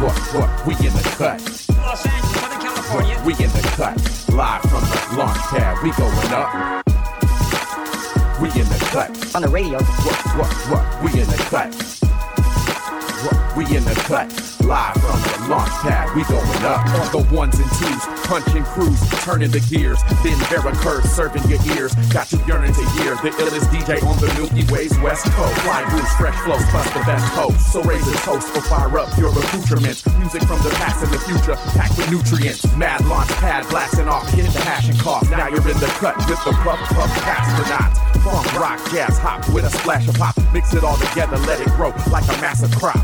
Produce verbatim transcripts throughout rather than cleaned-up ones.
What, what, we in the cut. Los Angeles, Southern California. We in the cut. Live from the launch pad, we going up. We in the cut. On the radio. What, what, what, we in the cut. What, we in the cut. Live from the launch pad, we going up. On the ones and twos, punching crews, turning the gears. Then there occurs, serving your ears. Got you yearning to hear the illest D J on the Milky Way's West Coast. Fly grooves, fresh flows, plus the best host. So raise a toast or fire up your accoutrements. Music from the past and the future, packed with nutrients. Mad launch pad, blasting off, hit the hash and cough. Now you're in the cut with the puff, puff, astronauts. Funk, rock, jazz, hop with a splash of pop. Mix it all together, let it grow like a massive crop.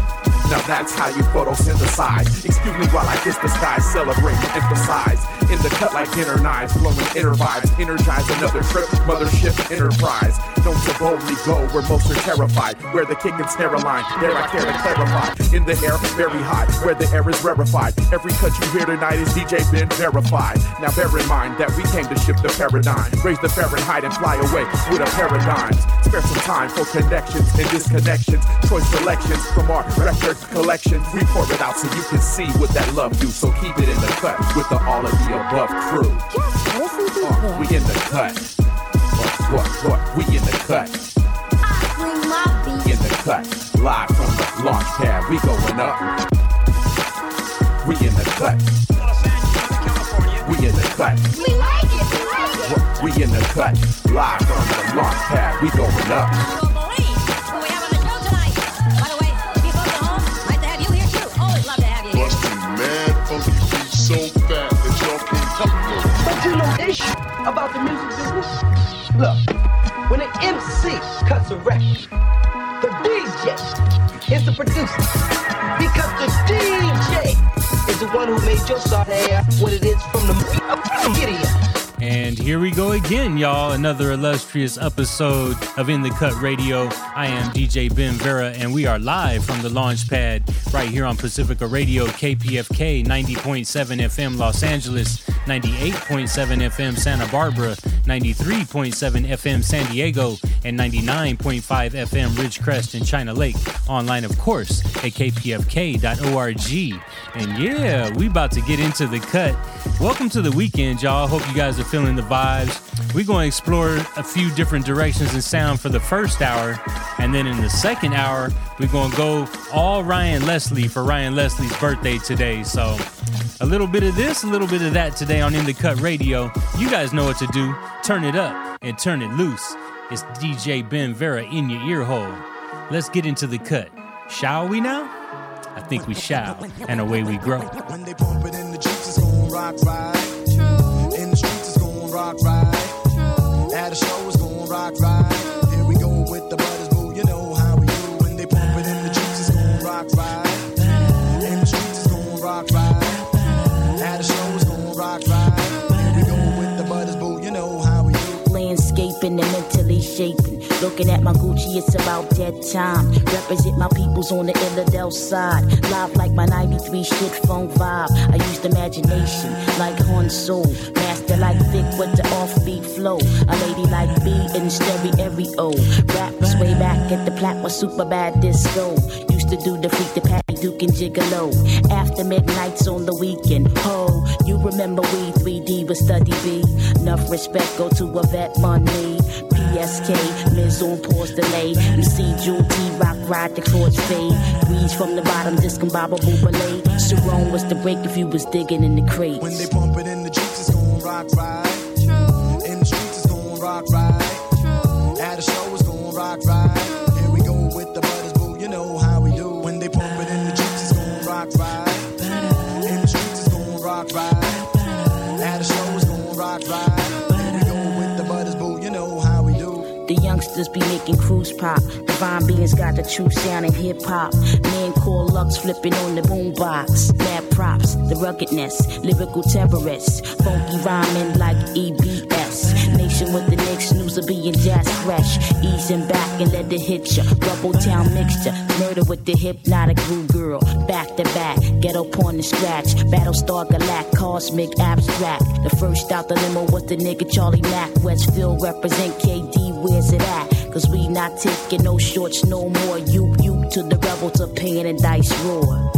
Now that's how you photosynthesize. Excuse me while I kiss the sky, celebrate and emphasize. In the cut like dinner knives, flowing inner vibes. Energize another trip, mothership enterprise. Don't so boldly go where most are terrified. Where the kick and snare line, there I care to clarify. In the air, very high, where the air is rarefied. Every cut you hear tonight is D J Ben verified. Now bear in mind that we came to shift the paradigm. Raise the Fahrenheit and fly away with a paradigm. Spare some time for connections and disconnections. Choice selections from our record collection, we pour it out so you can see what that love do. So keep it in the cut with the all of the above crew. Just listen to uh, we in the cut. What, what, what, we in the cut. I bring my beat. In the cut. Live from the launch pad, we going up. We in the cut. Los Angeles, California. We in the cut. We like it, we like it. What, we in the cut. Live from the launch pad, we going up. So fat that y'all can't talk to it. But you know this sh- about the music business? Look, when an M C cuts a record, the D J is the producer. Because the D J is the one who made your song what it is from the movie. And here we go again, y'all. Another illustrious episode of In The Cut Radio. I am D J Ben Vera, and we are live from the launch pad right here on Pacifica Radio, K P F K, ninety point seven F M Los Angeles, ninety-eight point seven F M Santa Barbara, ninety-three point seven F M San Diego, and ninety-nine point five F M Ridgecrest and China Lake. Online, of course, at k p f k dot org. And yeah, we about to get into the cut. Welcome to the weekend, y'all. Hope you guys are feeling the vibes. We're going to explore a few different directions in sound for the first hour. And then in the second hour, we're going to go all Ryan Leslie for Ryan Leslie's birthday today. So a little bit of this, a little bit of that today on In The Cut Radio. You guys know what to do. Turn it up and turn it loose. It's D J Ben Vera in your ear hole. Let's get into the cut. Shall we now? I think we shall. And away we grow. When they pump it in the streets, it's gonna rock right. True. In the streets, it's gonna rock right. True. At a show, it's gonna rock right. True. Here we go with the butters, boo. You know how we do. When they pump it in the streets, it's gonna rock right. True. In the streets, it's gonna rock right. True. At a show, it's gonna rock right. True. Here we go with the butters, boo. You know how we do. Landscaping and mentally shaping. Looking at my Gucci, it's about dead time. Represent my peoples on the Illidale side. Live like my ninety-three shit phone vibe. I used imagination like Hanzo. Master like Vic with the offbeat flow. A lady like B in stereo. Raps way back at the plat was super bad disco. Used to do the freak the Patty Duke and Gigolo. After midnights on the weekend. Oh, you remember we three D with Study B. Enough respect go to a vet money. P S K, Miz on pause delay. M C Jewel T Rock ride the chords fade. Breeze from the bottom, discombobable belay. Sharon was the break if you was digging in the crates. When they bump it in the streets, it's gon' rock right. True. In the streets, it's gon' rock right. True. At a show, it's gon' rock right. True. Here we go with the butters, boo. You know how we do. When they bump it in the streets, it's gon' rock right. True. In the streets, it's gon' rock right. True. At a show, it's gon' rock right. Youngsters be making cruise pop. Divine beings got the true sound in hip hop. Men call Lux flipping on the boombox. Mad props, the ruggedness, lyrical terrorists. Funky rhyming like E B S. Nation with the Knicks, news of being jazz fresh. Easing back and let it hit ya. Rubble town mixture, murder with the hypnotic groove girl. Back to back, ghetto porn and scratch. Battlestar Galactic, cosmic abstract. The first out the limo was the nigga Charlie Mack. Westfield represent K D. Where's it at? Cause we not taking no shorts no more. You, you to the rebel to pain and dice roar.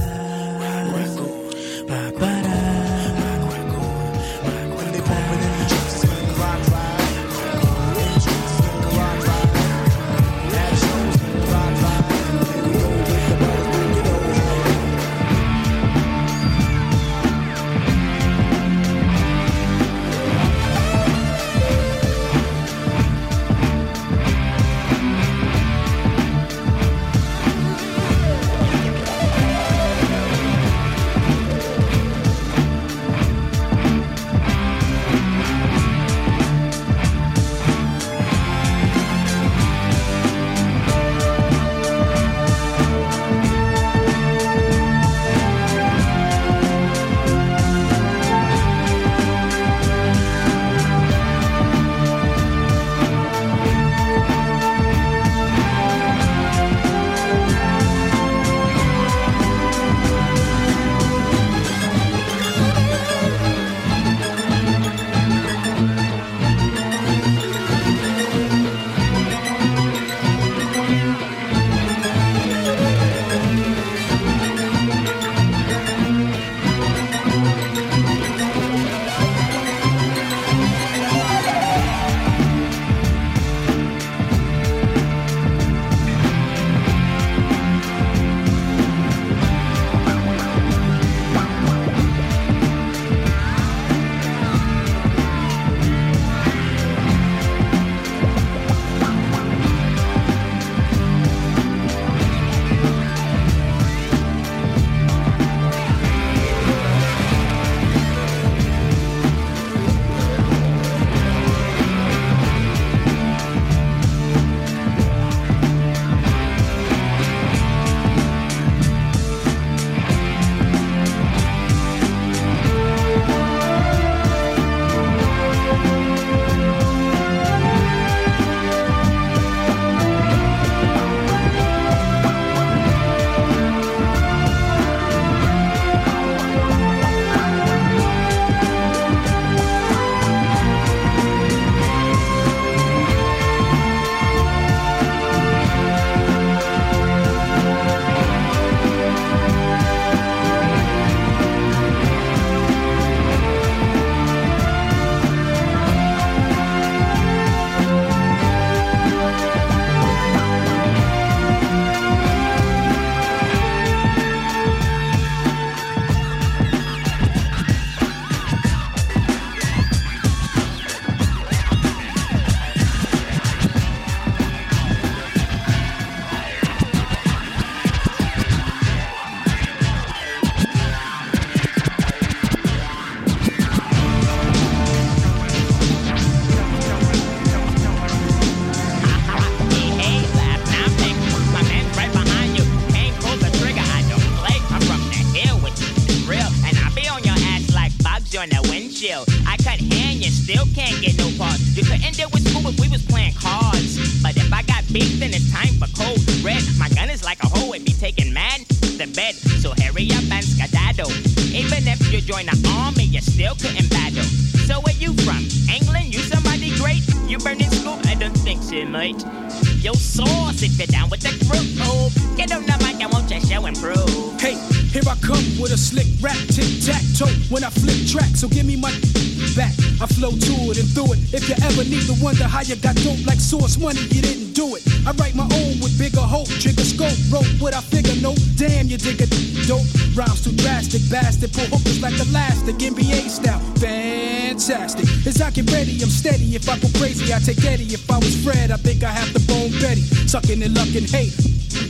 You got dope like Source Money, you didn't do it. I write my own with bigger hope, trigger scope, rope, what I figure, no, damn, you dig a dope. Rhymes too drastic, bastard, pull hookers like elastic, N B A style, fantastic. As I get ready, I'm steady, if I go crazy, I take Eddie. If I was Fred, I think I have to bone Betty. Sucking and lucking, hate,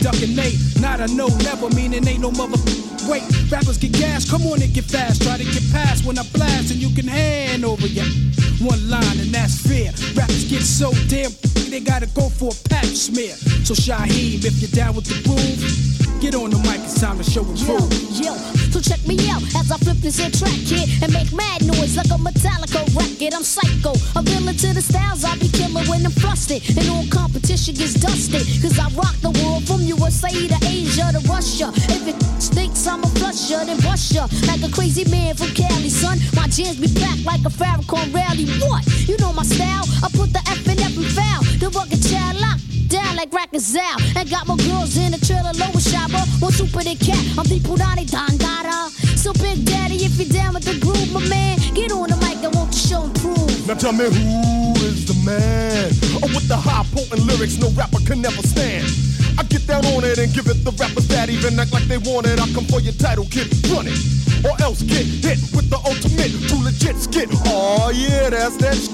ducking Nate. Not a no, never, meaning ain't no mother wait. Rappers get gas, come on and get fast, try to get past when I blast and you can hand over ya. One line and that's fair. Rappers get so damn they gotta go for a pap smear. So Shaheem, if you're down with the groove, get on the mic, it's time to show and prove. Yo, yo, so check me out as I flip this here track here and make mad noise like a Metallica record. I'm psycho, I'm villain to the styles I be killing when I'm frosted, and all competition gets dusted, cause I rock the world from U S A to Asia to Russia. If it stinks, I'm a flusher, then bust ya like a crazy man from Cali, son. My jams be packed like a Farrakhan rally. What? You know my style? I put the F in every vowel. The rugged child locked down like Rackazal. And got more girls in the trailer, lower shopper. More super than cat. I'm the Purani Dandara. tell me who is the man? Oh, with the high potent lyrics no rapper can never stand. I get down on it and give it the rappers that even act like they want it. I come for your title, kid, run it, or else get hit with the ultimate, too legit skit. Oh yeah, that's that sh-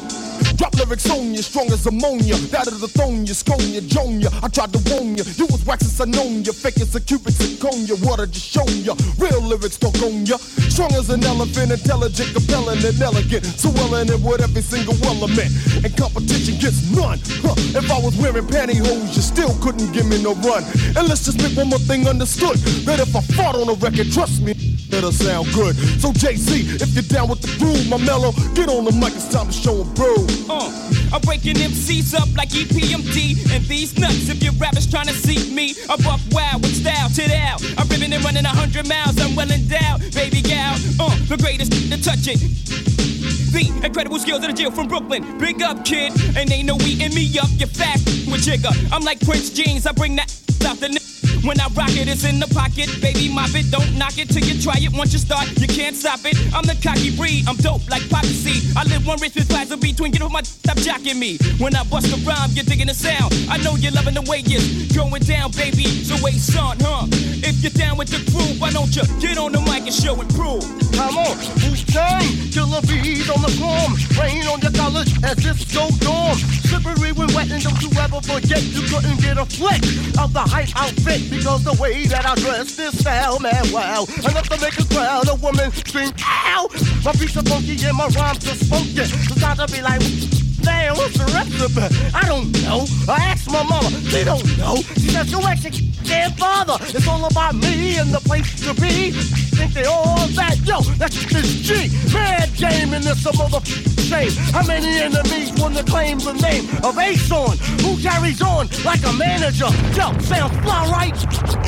Drop lyrics on you, strong as ammonia. That'll dethrone you, scone you, joan you. I tried to warn you, you was wax as I known you. Fake as a cubic zirconia, water just shown you. Real lyrics talk on you. Strong as an elephant, intelligent, compelling and elegant. So well in it with every single element. And competition gets none. Huh. If I was wearing pantyhose, you still couldn't give me no run. And let's just make one more thing understood. That if I fought on a record, trust me, it'll sound good. So J C, if you're down with the groove, my mellow, get on the mic, it's time to show and brew. Uh, I'm breaking M Cs up like E P M D. And these nuts, if your rappers trying to see me, I buck wild with style, chit out. I'm ripping and running a hundred miles, I'm well endowed. Baby gal, uh, the greatest to touch it. The incredible skills of the jail from Brooklyn. Big up, kid, and ain't no eating me up. You're fat with jigger. I'm like Prince Jeans, I bring that out the n- When I rock it, it's in the pocket. Baby, mop it, don't knock it till you try it. Once you start, you can't stop it. I'm the cocky breed, I'm dope like poppy seed. I live one rich with plaza between, get off my stop jocking me. When I bust a rhyme, you're digging the sound. I know you're loving the way it's going down, baby. So wait, son, huh? If you're down with the groove, why don't you get on the mic and show and prove? Come on, who's done? Killer bees on the form, rain on the college as if so dorm. Slippery when wet, and don't you ever forget you couldn't get a flick of the hype outfit. Because the way that I dress this style, man, wow. Enough to make a crowd, a woman scream, ow! My beats are funky and my rhymes are funky. It's not to be like, damn, what's the recipe? I don't know. I asked my mama, she don't know. She says, you ask your damn father. It's all about me and the place to be. Think they all that, yo, that's this G. Mad game and there's some other shame. How many enemies want to claim the name of Ason? Who carries on like a manager? Yo, sounds fly right.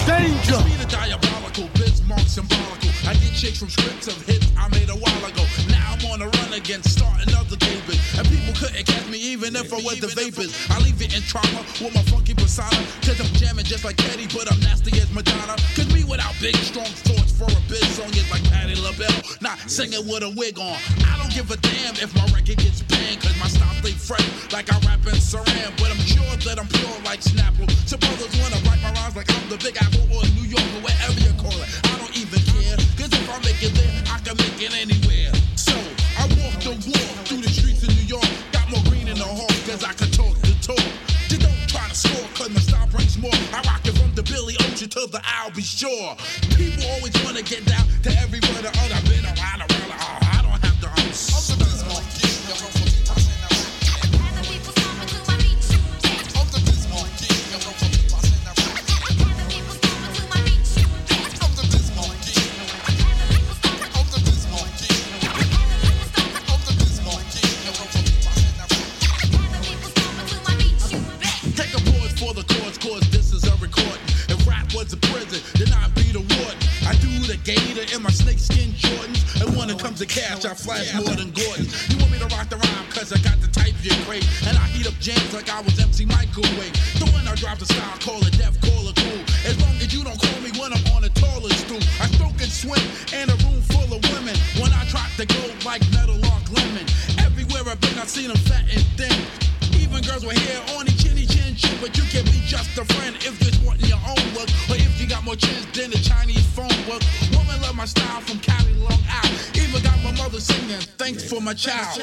Danger. I need a diabolical, Bismarck symbolical. I did chicks from scripts of hits I made a while ago. Now I'm on the run again, starting up the David. And people couldn't catch me even if I was the vapors. I leave it in trauma with my funky persona. Cause I'm jamming just like Teddy, but I'm nasty as Madonna. Cause me without big, strong thoughts for a big song is like Patti LaBelle, not singing with a wig on. I don't give a damn if my record gets banned, cause my style stay fresh like I rap in Saran. But I'm sure that I'm pure like Snapple. So brothers wanna write my rhymes like I'm the Big Apple or New York or wherever you call it. I don't even care, cause if I make it there, I can make it anywhere. So I walk the walk through the streets of New York. Got more green in the heart, cause I can talk the talk. Just don't try to score, cause my style brings more. I rock it from the Billy Ocean to the I'll Be Sure. People always wanna get down to every word or other. I've been around, around, around. I don't have to own. Cash, I flash more than Gordon. You want me to rock the rhyme, cause I got the type you crave. And I heat up jams like I was M C Microwave. The one I drop the style, call it death, call it cool. As long as you don't call me when I'm on a taller stool. I stroke and swim in a room full of women. When I try to go like metal lock lemon. Everywhere I've been, I've seen them fat and thin. Even girls with hair on the chinny chin chin. But you can be just a friend if you're wanting your own work. Or if you got more chins than the Chinese phone work. Woman love my style from Cali, Long Island. Even got my mother singing, thanks for my child.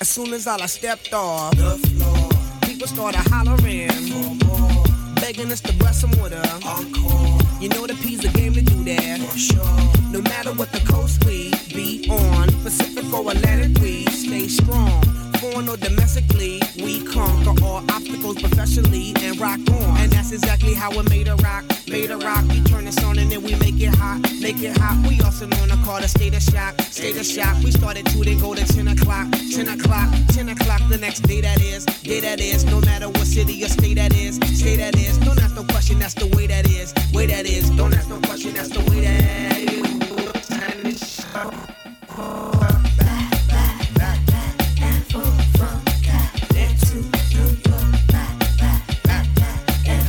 As soon as all I stepped off the floor, people started hollering for more, begging us to bless them with a encore. You know the P's a game to do that. For sure. No matter what the coast we be on, Pacific or Atlantic, we stay strong. Foreign or domestically, we conquer all obstacles professionally and rock on. And that's exactly how we made a rock, made a rock. We turn this on and then we make it hot, make it hot. We also known to call the state of shock, state of shock. We started two, then go to ten o'clock, ten o'clock, ten o'clock. The next day that is, day that is. No matter what city or state that is, state that is. Don't ask no question, that's the way that is, way that is. Don't ask no question, that's the way that is. Back, back, back, and forth from Cali to New York. Back, back, back, back, and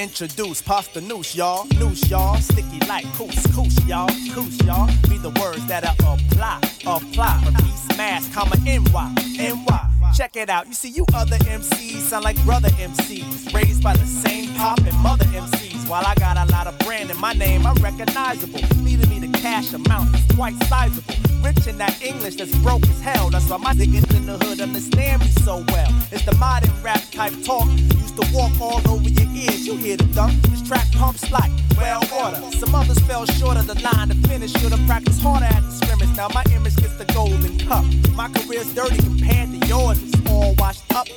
Introduce, pop the noose, y'all. Noose, y'all. Sticky like couscous, y'all. Coos, y'all. Be the words that I apply. Apply. Repeat, smash, comma, N Y. N Y. Check it out. You see, you other M Cs sound like brother M Cs. Raised by the same pop and mother M Cs. While I got a lot of brand in my name, I'm recognizable. Leading me to cash amount is quite sizable. Rich in that English that's broke as hell. That's why my niggas in the hood understand me so well. It's the modern rap type talk. Used to walk all over your ears. You hear the thump. This track pumps like well water. Some others fell short of the line to finish. Should've practiced harder at the scrimmage. Now my image gets the golden cup. My career's dirty compared to yours. It's all washed up.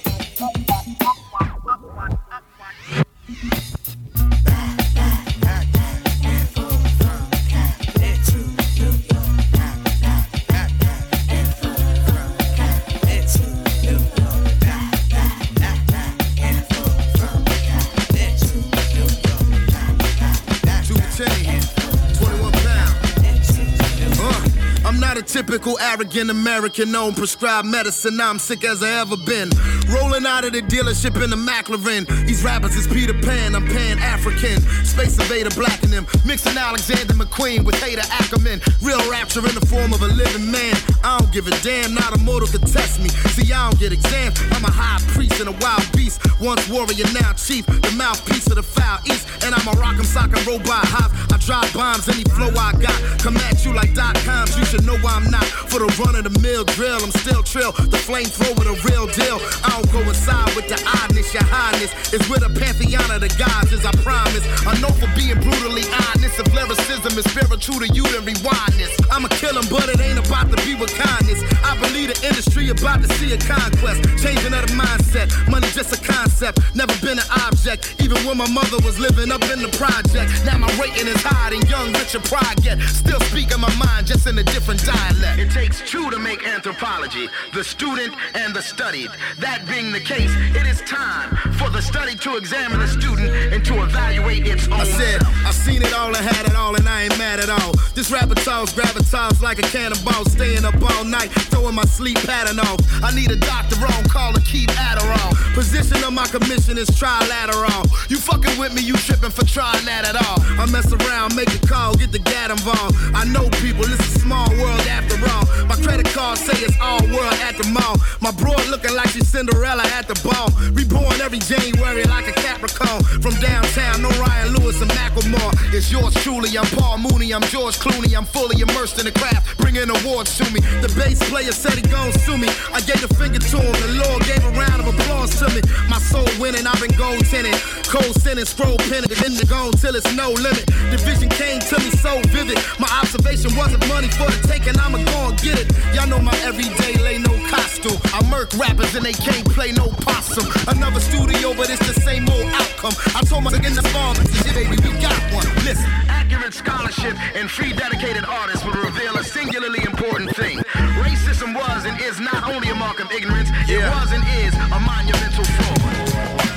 Typical arrogant American on prescribed medicine. Now I'm sick as I ever been. Rolling out of the dealership in the McLaren. These rappers is Peter Pan, I'm Pan-African. Space Invader blacking them. Mixing Alexander McQueen with Hayden Ackerman. Real rapture in the form of a living man. I don't give a damn, not a mortal could test me. See, I don't get exams. I'm a high priest and a wild beast. Once warrior, now chief. The mouthpiece of the foul east. And I'm a rock'em sock'em robot hop. I drop bombs, any flow I got. Come at you like dot coms, you should know I'm not for the run-of-the-mill drill. I'm still trill, the flamethrower, the real deal. I don't go inside with the oddness, your highness. It's with a pantheon of the gods, as I promise. I know for being brutally honest. If lyricism is spiritual to you, then rewind this. I'ma kill him, but it ain't about to be with kindness. I believe the industry about to see a conquest. Changing of the mindset, money just a concept. Never been an object, even when my mother was living up in the project. Now my rating is higher than young Richard Pryor yet. Still speaking my mind, just in a different dialect. It takes two to make anthropology, the student and the studied. That being the case, it is time for the study to examine the student and to evaluate its own. I said, I've seen it all, I had it all, and I ain't mad at all. This rapper toss gravitates like a cannonball, staying up all night, throwing my sleep pattern off. I need a doctor on call to keep Adderall. Position of my commission is trilateral. You fucking with me, you tripping for trying that at all. I mess around, make a call, get the gat involved. I know people, this is a small world after all. My credit card say it's all world at the mall. My broad looking like she's Cinderella at the ball. Reborn every January like a Capricorn. From downtown, no Ryan Lewis and Macklemore. It's yours truly, I'm Paul Mooney, I'm George Clooney. I'm fully immersed in the craft, bringing awards to me. The bass player said he gon' sue me. I gave the finger to him, the Lord gave a round of applause to me. My soul winning, I've been gold tinted. Cold sentence, scroll pennant, in the gone till it's no limit. The vision came to me so vivid. My observation wasn't money for the taking. I'ma go and get it. Y'all know my everyday lay no costume. I murk rappers and they can't play no possum. Another studio, but it's the same old outcome. I told my in the farm, shit, baby, we got one. Listen. Accurate scholarship and free dedicated artists will reveal a singularly important thing. Racism was and is not only a mark of ignorance, yeah. It was and is a monumental fraud.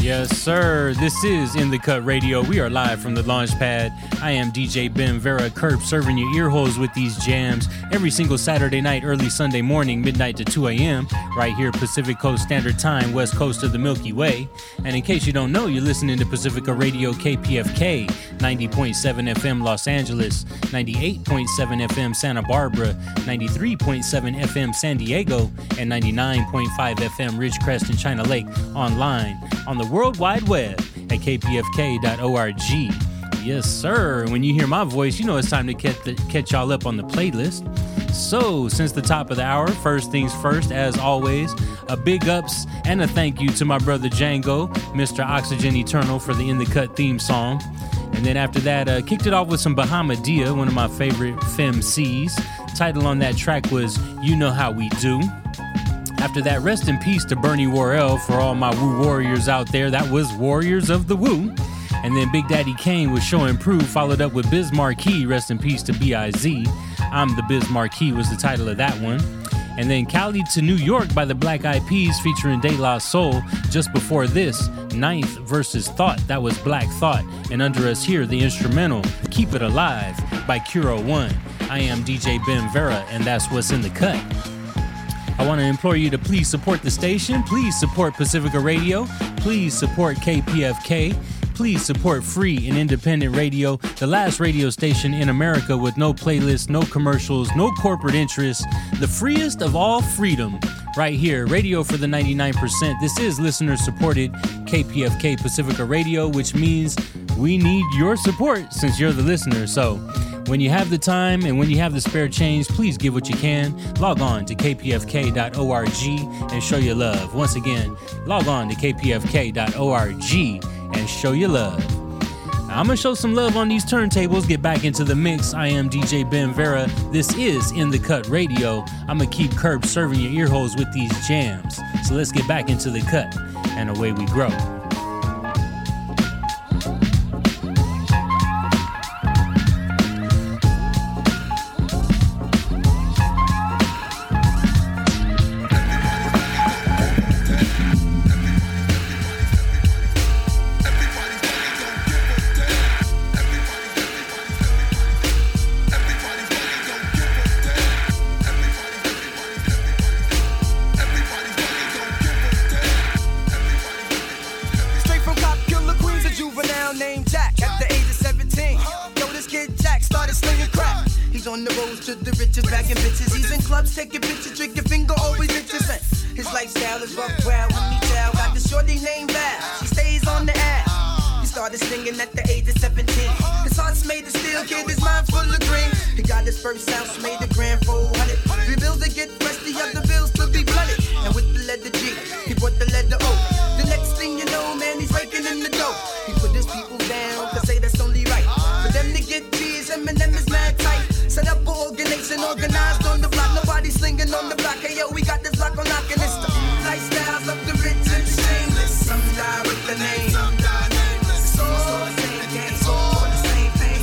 Yes, sir. This is In The Cut Radio. We are live from the Launchpad. I am D J Ben Vera Kerb, serving your ear holes with these jams every single Saturday night, early Sunday morning, midnight to two a.m., right here Pacific Coast Standard Time, west coast of the Milky Way. And in case you don't know, you're listening to Pacifica Radio K P F K, ninety point seven F M Los Angeles, ninety-eight point seven F M Santa Barbara, ninety-three point seven F M San Diego, and ninety-nine point five F M Ridgecrest and China Lake, online on the World Wide Web at k p f k dot org. Yes, sir. When you hear my voice, you know it's time to catch, the, catch y'all up on the playlist. So, since the top of the hour, first things first, as always, a big ups and a thank you to my brother Django, Mister Oxygen Eternal, for the In The Cut theme song. And then after that, uh, kicked it off with some Bahamadia, one of my favorite femcees. Title on that track was You Know How We Do. After that, rest in peace to Bernie Worrell for all my Woo Warriors out there. That was Warriors of the Woo. And then Big Daddy Kane with Show and Prove, followed up with Biz Markie, rest in peace to B I Z. I'm the Biz Markie was the title of that one. And then Cali to New York by the Black Eyed Peas featuring De La Soul. Just before this, Ninth versus Thought, that was Black Thought. And under us here, the instrumental Keep It Alive by Cure oh one. I am D J Ben Vera, and that's what's in the cut. I want to implore you to please support the station. Please support Pacifica Radio. Please support K P F K. Please support free and independent radio, the last radio station in America with no playlists, no commercials, no corporate interests, the freest of all freedom. Right here, Radio for the ninety-nine percent. This is listener-supported K P F K Pacifica Radio, which means we need your support since you're the listener. So when you have the time and when you have the spare change, please give what you can. Log on to k p f k dot org and show your love. Once again, log on to k p f k dot org and show your love. Now, I'm going to show some love on these turntables, get back into the mix. I am D J Ben Vera. This is In The Cut Radio. I'm going to keep Curb serving your ear holes with these jams. So let's get back into the cut and away we grow. Same thing,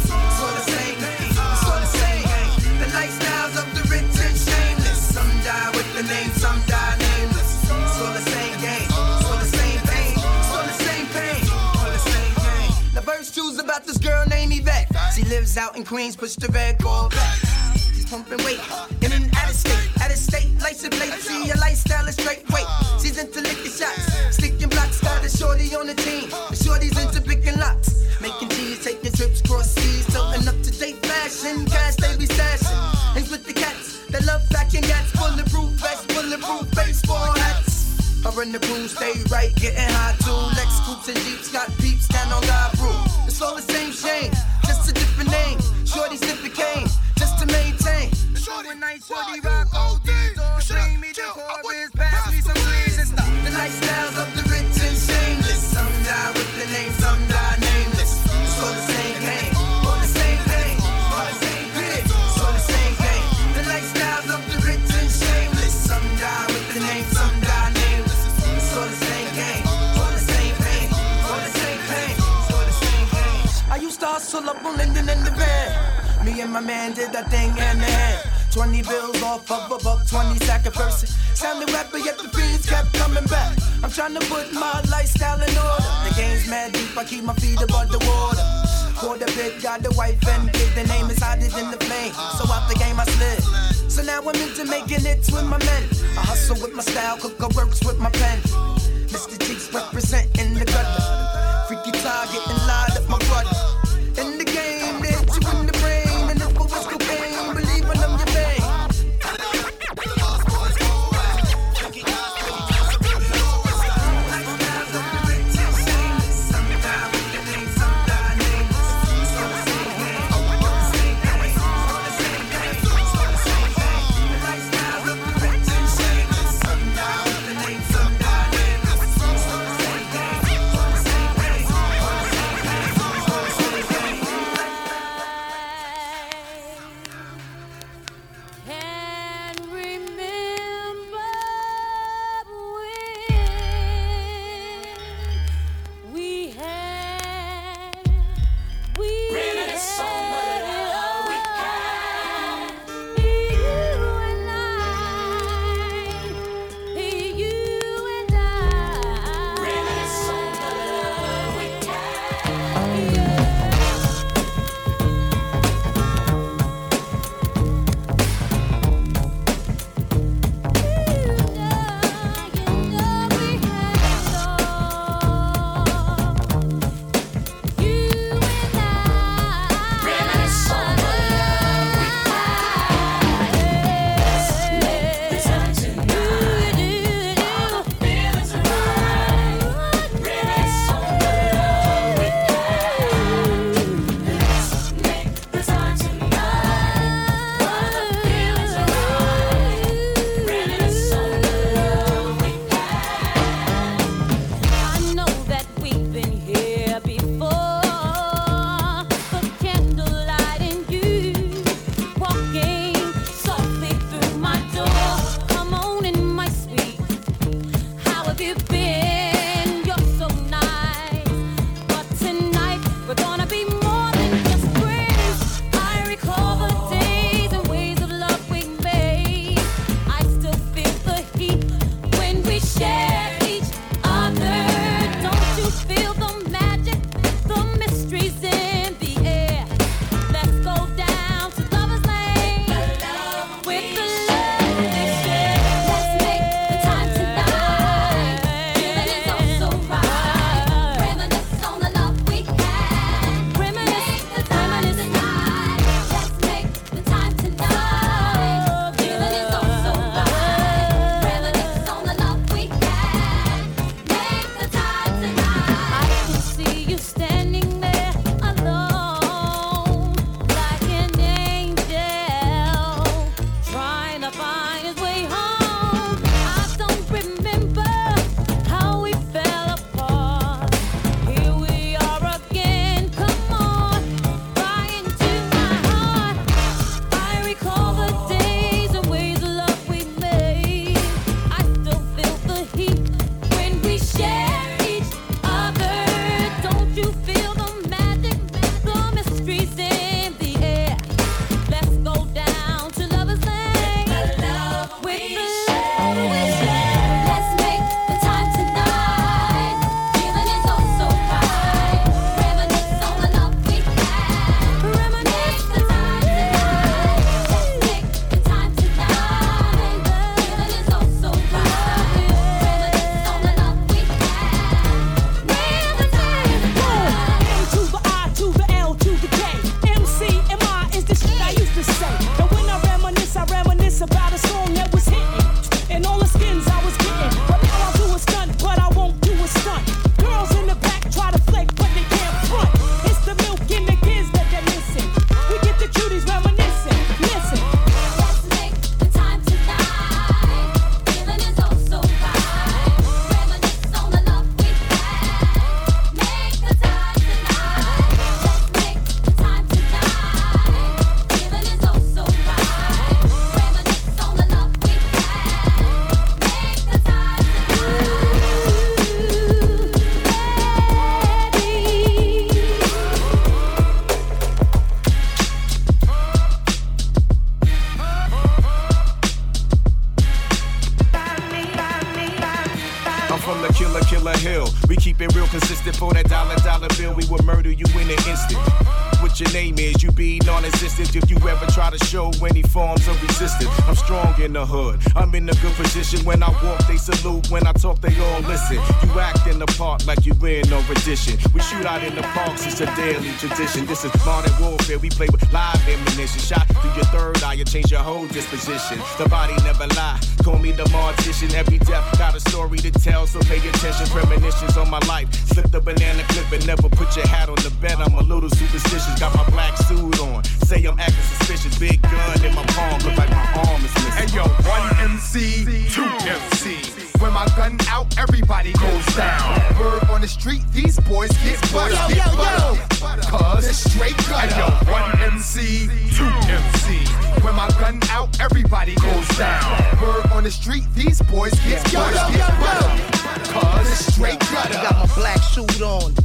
When I walk, they salute. When I talk, they all listen. You act in the park like you in no rendition. We shoot out in the parks, it's a daily tradition. This is modern warfare, we play with live ammunition. Shot through your third eye, you change your whole disposition. The body never lie, call me the mortician. Every death got a story to tell, so pay attention. Premonitions on my life, slip the banana clip and never put your hat on the bed. I'm a little superstitious, got my black suit on. Say I'm acting suspicious, big gun in my palm, look like my arm is missing. And yo, one M C, two M Cs. When my gun out, everybody goes down. Word on the street, these boys get butter. Yo, yo, yo, yo. Cause it's straight gutter. And yo, one M C, two M Cs. When my gun out, everybody goes down. Word on the street, these boys get butter. Yo, yo, yo, yo. Cause it's straight gutter. I got my black suit on.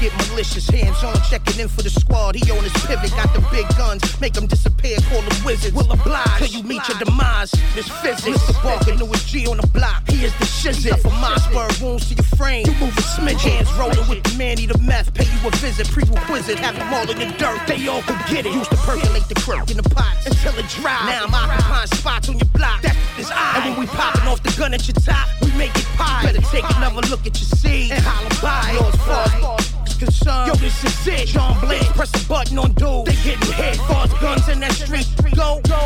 Get malicious, hands on, checking in for the squad. He on his pivot, got them big guns, make them disappear, call them wizards. Will oblige, till you meet your demise. This physics, Mister Barker knew his G on the block. He is the shizzit. Up a Mossberg, wounds to your frame. You move a smidge, hands rolling with the man, eat a meth. Pay you a visit, prerequisite, have them all in the dirt. They all could get it. Used to percolate the crook in the pot until it dry. Now I'm occupying spots on your block. That is I. And when we popping off the gun at your top, we make it pie. You better take another look at your seed and holler by. Lord's far, far. Concern. Yo, this is it. John Blitz, press a button on dudes. They getting hit. Fars guns in that street. Go, go.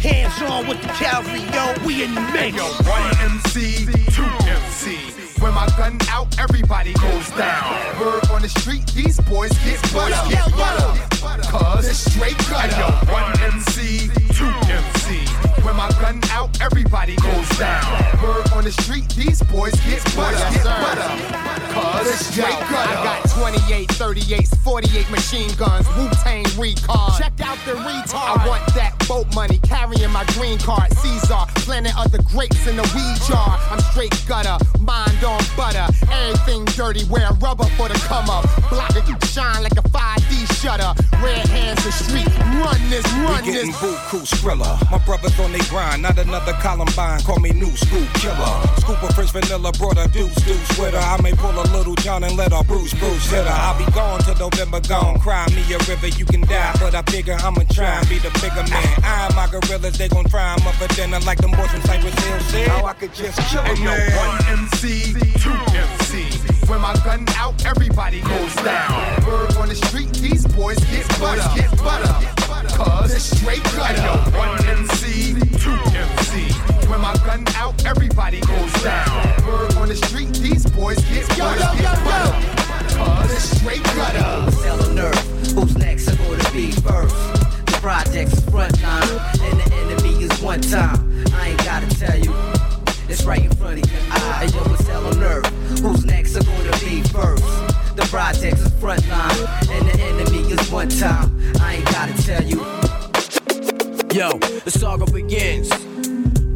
Hands on with the cavalry, yo. We in the mix. Yo, one M C, two M Cs. When my gun out, everybody goes down. Word on the street, these boys get butter. Get butter. Cause it's straight gutter. Yo, one M C, two M Cs. When my gun out, everybody goes down. Word on the street, these boys get butter. Get butter. Cause it's straight gutter. I got twenty-eight, thirty-eight, forty-eight machine guns, Wu-Tang recon. Check out the retard. I want that boat money, carrying my green card. Caesar, planting other grapes in the weed jar. I'm straight gutter, mind on. dirty, wear rubber for the come up. Block it, shine like a five D shutter. Red hands to street, run this, run we this. Buku Skrilla, my brothers on they grind, not another Columbine. Call me new school killer. Scoop of Prince Vanilla, brought a deuce deuce with her. I may pull a Little John and let her bruise bruise hit her. I'll be gone till November gone. Cry me a river, you can die, but I figure I'ma try and be the bigger man. I and my gorillas, they gon' try 'em up for dinner like them boys from Cypress Hill said. Now I could just kill 'em. No one M C, two M C. When my gun out, everybody goes down. Bird on the street, these boys get butter. Get butter. Cause it's straight gutter. I know one M C, two M C. When my gun out, everybody goes down. Bird on the street, these boys get butter. Get butter. Cause it's straight gutter. Selling nerve, who's next are gonna be first? The project's front line, and the enemy is one time. I ain't gotta tell you. It's right in front of your eye, and yo, it's hell on earth. Who's next are gonna be first? The project's is front line, and the enemy is one time. I ain't gotta tell you. Yo, the saga begins.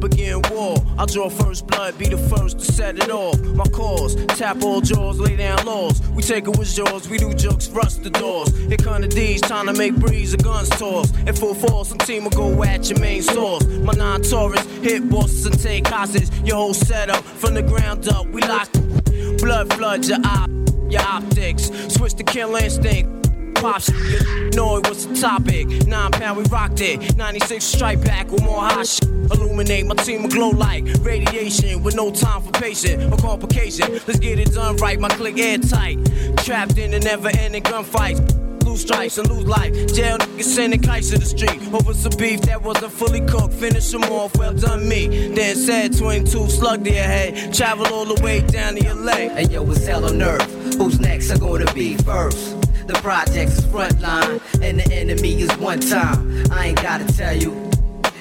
Begin war, I draw first blood, be the first to set it off. My cause, tap all jaws, lay down laws. We take it with jaws, we do jokes, rust the doors. Here come the D's, trying to make breeze, the guns toss. In full force, some team will go at your main source. My non-tourists hit bosses and take hostage. Your whole setup, from the ground up, we lock. Blood floods your eye, your optics. Switch to kill instinct. Pops, you know it was the topic. Nine pound, we rocked it. ninety-six strike back with more hot shit. Illuminate, my team will glow like radiation with no time for patience or complication. Let's get it done right, my click airtight. Trapped in the never-ending gunfights. Lose strikes and lose life. Jail niggas sending kites to the street over some beef that wasn't fully cooked. Finish them off, well done me. Then said twenty-two, slug to your head. Travel all the way down to L A. Hey yo, it's hell on earth. Who's next are gonna be first? The project's is front line, and the enemy is one time. I ain't gotta tell you,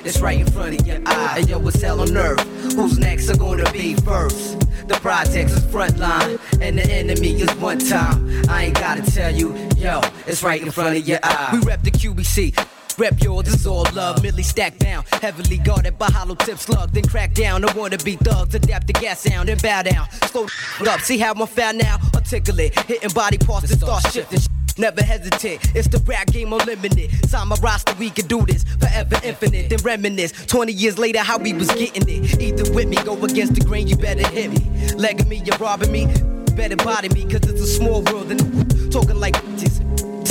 it's right in front of your eye. And yo, what's hell on earth? Who's next are gonna be first? The project's is front line, and the enemy is one time. I ain't gotta tell you, yo, it's right in front of your eye. We rep the Q B C. Rep yours, it's all love, merely stacked down, heavily guarded by hollow tip slug, then crack down. I wanna be thugs, adapt the gas sound and bow down. Slow up, see how I'm found now, articulate, hitting body parts that start shifting. Never hesitate, it's the rap game unlimited. Sign my roster, we can do this, forever infinite, then reminisce. twenty years later, how we was getting it. Either with me, go against the grain, you better hit me. Legging me, you're robbing me, better body me, cause it's a small world and talking like bitches.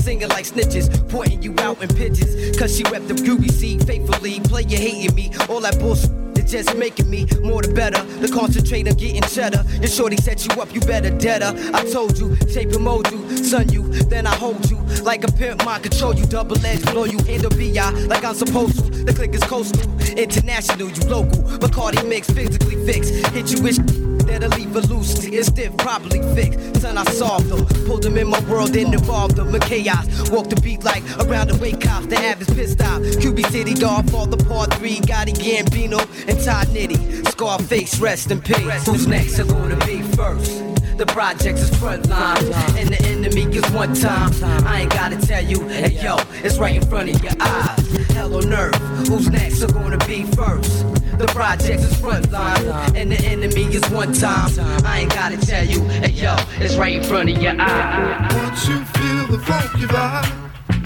Singing like snitches, pointing you out in pitches. Cause she repped the U B C faithfully. Player hating me, all that bullshit is just making me more the better. The concentrate on getting cheddar. Your shorty set you up, you better deader. I told you, shape and mold you, son you, then I hold you. Like a pimp, my control you, double edged, blow you into B I like I'm supposed to. The click is coastal, international, you local. Bacardi mix, physically fixed. Hit you with that'll leave a loose, it's stiff, probably fixed. Son, I solved them, pulled them in my world, then involved them in chaos. Walk the beat like around the way cops, the average pissed off. Q B City, dog, father, part three, Gotti Gambino, and Todd Nitty. Scarface, rest in peace. Who's next are gonna be first? The project's is front line, and the enemy is one time. I ain't gotta tell you, and hey, yo, it's right in front of your eyes. Hell on earth, who's next are gonna be first? The project's is front line, and the enemy is one time. I ain't gotta tell you, and hey, yo, it's right in front of your eye. Once you feel the funky vibe,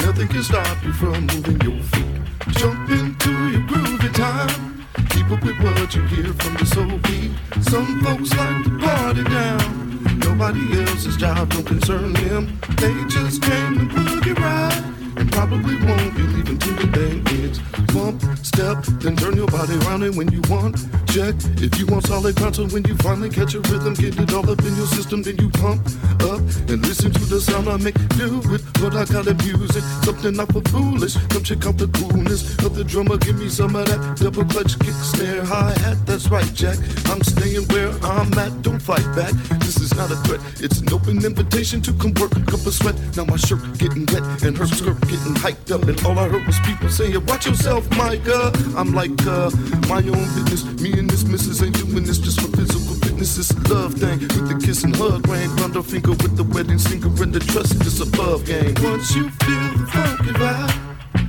nothing can stop you from moving your feet. Jump into your groovy time. Keep up with what you hear from the soul beat. Some folks like to party down. Nobody else's job don't concern them. They just came to boogie ride. And probably won't be leaving till the thing hits. Bump, step, then turn your body around. And when you want, check. If you want solid content, when you finally catch a rhythm, get it all up in your system. Then you pump up and listen to the sound I make. Do it, but I gotta abuse it. Something not for foolish. Come check out the coolness of the drummer. Give me some of that double clutch, kick, snare, hi-hat. That's right, Jack. I'm staying where I'm at. Don't fight back. This is not a threat. It's an open invitation to come work. Cup of sweat. Now my shirt getting wet and her skirt getting hyped up, and all I heard was people saying, watch yourself, Micah. I'm like, uh, my own business. Me and this missus ain't doing this just for physical fitness. It's a love thing with the kiss and hug ring. Round her finger with the wedding singer and the trust. It's a love game. Once you feel the funky vibe,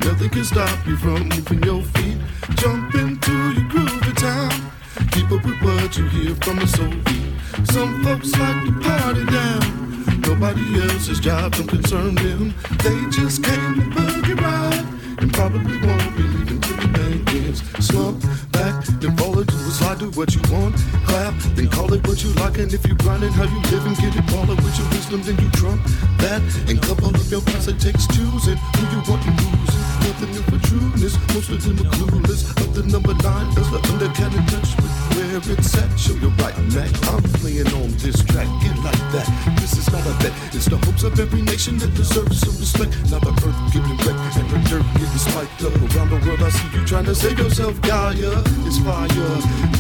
nothing can stop you from moving your feet. Jump into your groovy time. Keep up with what you hear from the soul beat. Some folks like to party down. Nobody else's job don't concern them. They just came to boogie ride and probably won't be leaving till the bank ends. Slump back and fall into a slide. Do what you want, clap, then call it what you like. And if you grindin' how you live and get it, follow with your wisdom, then you trump that and couple up your price. It takes choosing who you want and losing. Nothing new for trueness, most of them are clueless. Up the number nine, does the undercut in touch with where it's at. Show your right neck, I'm playing on this track, get like that. This is not a bet, it's the hopes of every nation that deserves some respect. Now the earth getting wet and the dirt getting spiked up. Around the world I see you trying to save yourself, Gaia, it's fire.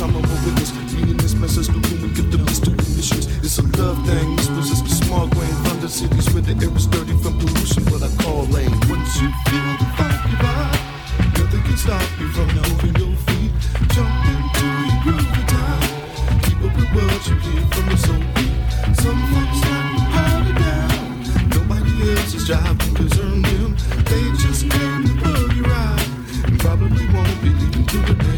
Time over with us, me and this message do when we get the mystery issues. It's a love thing, this is the small grain. From the cities where the air is dirty from pollution, what I call lane. Once you feel the funky vibe, nothing can stop you from moving your feet. Jump into your groove of time, keep up the world you hear from your soul beat. Some folks like to party down, nobody else's job can concern them. They just came to boogie ride and probably won't be leaving till the day.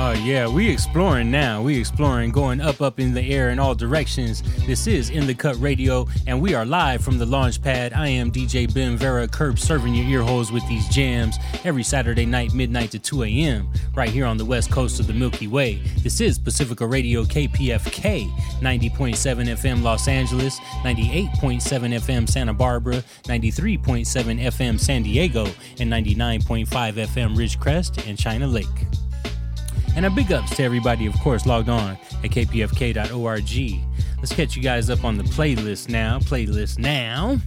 Oh uh, yeah, we exploring now. We exploring, going up, up in the air in all directions. This is In The Cut Radio, and we are live from the launch pad. I am D J Ben Vera, Curb, serving your ear holes with these jams every Saturday night, midnight to two a.m., right here on the west coast of the Milky Way. This is Pacifica Radio K P F K, ninety point seven F M Los Angeles, ninety-eight point seven F M Santa Barbara, ninety-three point seven F M San Diego, and ninety-nine point five F M Ridgecrest and China Lake. And a big ups to everybody, of course, logged on at k p f k dot org. Let's catch you guys up on the playlist now. Playlist now.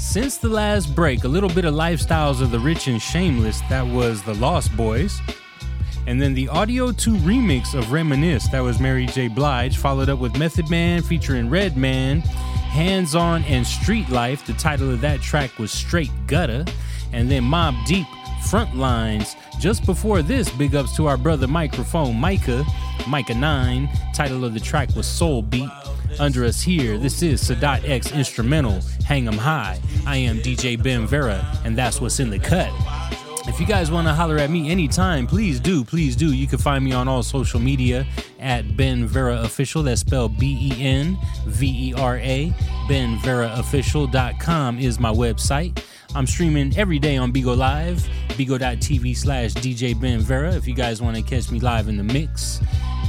Since the last break, a little bit of Lifestyles of the Rich and Shameless. That was the Lost Boys. And then the Audio two remix of Reminisce. That was Mary J. Blige. Followed up with Method Man featuring Redman. Hands On and Street Life. The title of that track was Straight Gutta. And then Mobb Deep, Frontlines. Just before this, big ups to our brother Microphone Micah, Micah nine. Title of the track was Soul Beat. Under us here, this is Sadat X Instrumental, Hang 'em High. I am D J Ben Vera, and that's what's in the cut. If you guys want to holler at me anytime, please do, please do. You can find me on all social media at Ben Vera Official. That's spelled B E N V E R A. Ben Vera Official dot com is my website. I'm streaming every day on Bigo Live, bigo dot t v slash D J Ben Vera if you guys want to catch me live in the mix.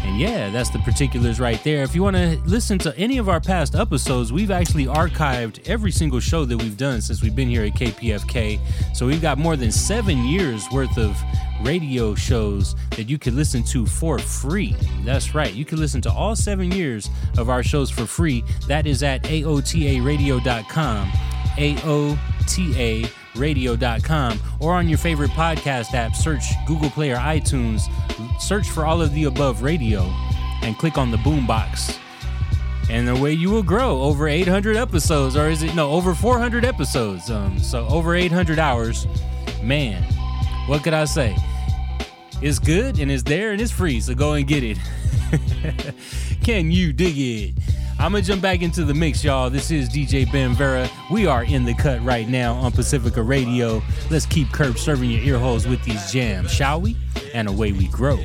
And yeah, that's the particulars right there. If you want to listen to any of our past episodes, we've actually archived every single show that we've done since we've been here at K P F K. So we've got more than seven years worth of radio shows that you can listen to for free. That's right. You can listen to all seven years of our shows for free. That is at A O T A radio dot com. A O T A radio dot com or on your favorite podcast app. Search Google Play or iTunes, search for All of the Above Radio and click on the boombox, and the way you will grow over eight hundred episodes, or is it no over four hundred episodes, um so over eight hundred hours. Man, what could I say? It's good and it's there and it's free, so go and get it. Can you dig it? I'm going to jump back into the mix, y'all. This is D J Ben Vera. We are in the cut right now on Pacifica Radio. Let's keep Curb serving your ear holes with these jams, shall we? And away we grow.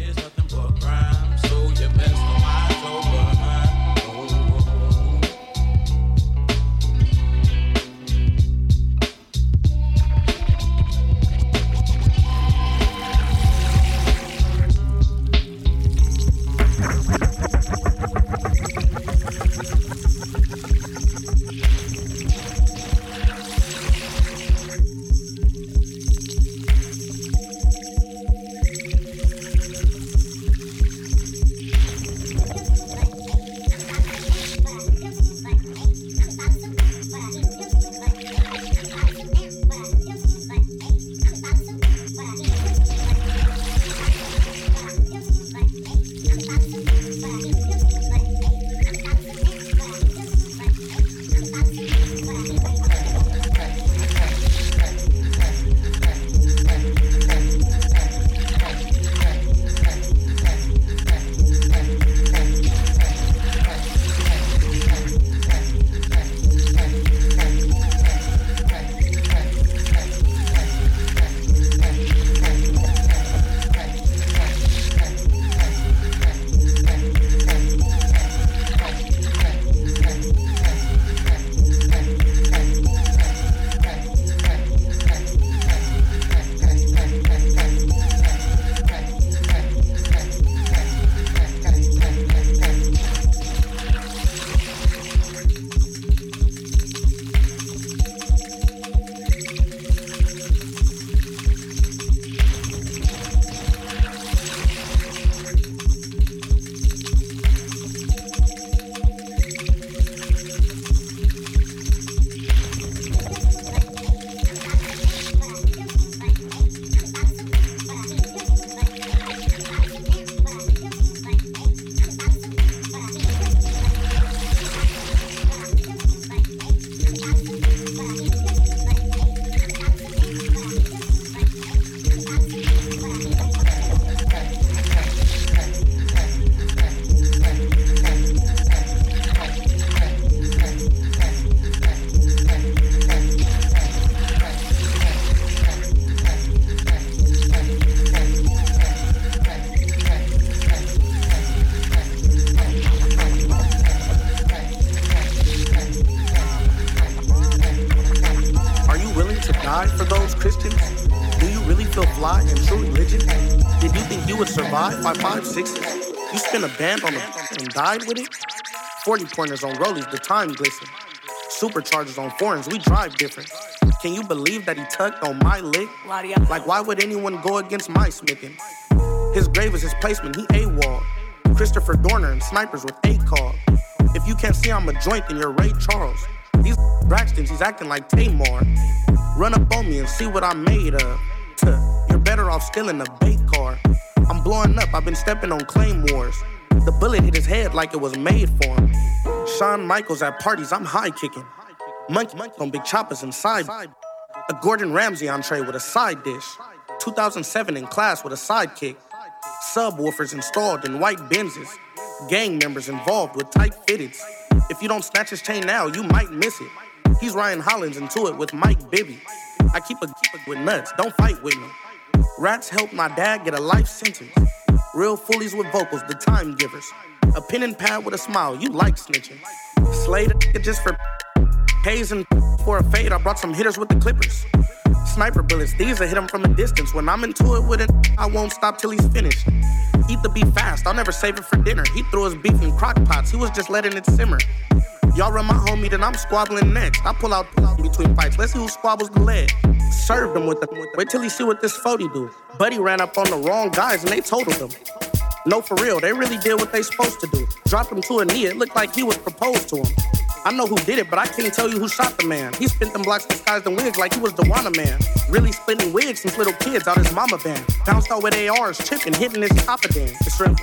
died for those Christians? Do you really feel fly in true religion? Did you think you would survive by five sixes? You spent a band on them and died with it? forty pointers on rollies, the time glisten. Superchargers on foreigns, we drive different. Can you believe that he tugged on my lick? Like, why would anyone go against my smickin'? His grave is his placement, he AWOL. Christopher Dorner and snipers with A C O G. If you can't see I'm a joint, then you're Ray Charles. These Braxtons, he's acting like Tamar. Run up on me and see what I'm made of. Tuh, you're better off stealing a bait car. I'm blowing up, I've been stepping on claymores. The bullet hit his head like it was made for him. Shawn Michaels at parties, I'm high kicking. Monkey on big choppers inside. A Gordon Ramsay entree with a side dish. two thousand seven in class with a sidekick. Subwoofers installed in white Benzes. Gang members involved with tight fitteds. If you don't snatch his chain now, you might miss it. He's Ryan Hollins into it with Mike Bibby. I keep a keep it with nuts, don't fight with me. Rats helped my dad get a life sentence. Real foolies with vocals, the time givers. A pen and pad with a smile, you like snitching. Slay the just for pays and for a fade. I brought some hitters with the clippers. Sniper bullets, these are hit him from a distance. When I'm into it with it, I won't stop till he's finished. Eat the beef fast, I'll never save it for dinner. He threw his beef in crock pots, he was just letting it simmer. Y'all run my homie, then I'm squabbling next. I pull out, pull out between fights, let's see who squabbles the lead. Served him with the, wait till he see what this forty do. Buddy ran up on the wrong guys and they totaled him. No, for real, they really did what they supposed to do. Dropped him to a knee, it looked like he was proposed to him. I know who did it, but I can't tell you who shot the man. He spent them blocks disguised in wigs like he was DeWanna man. Really splitting wigs since little kids out his mama van. Bounced out with A Rs, chipping, hitting his top of them. It's real.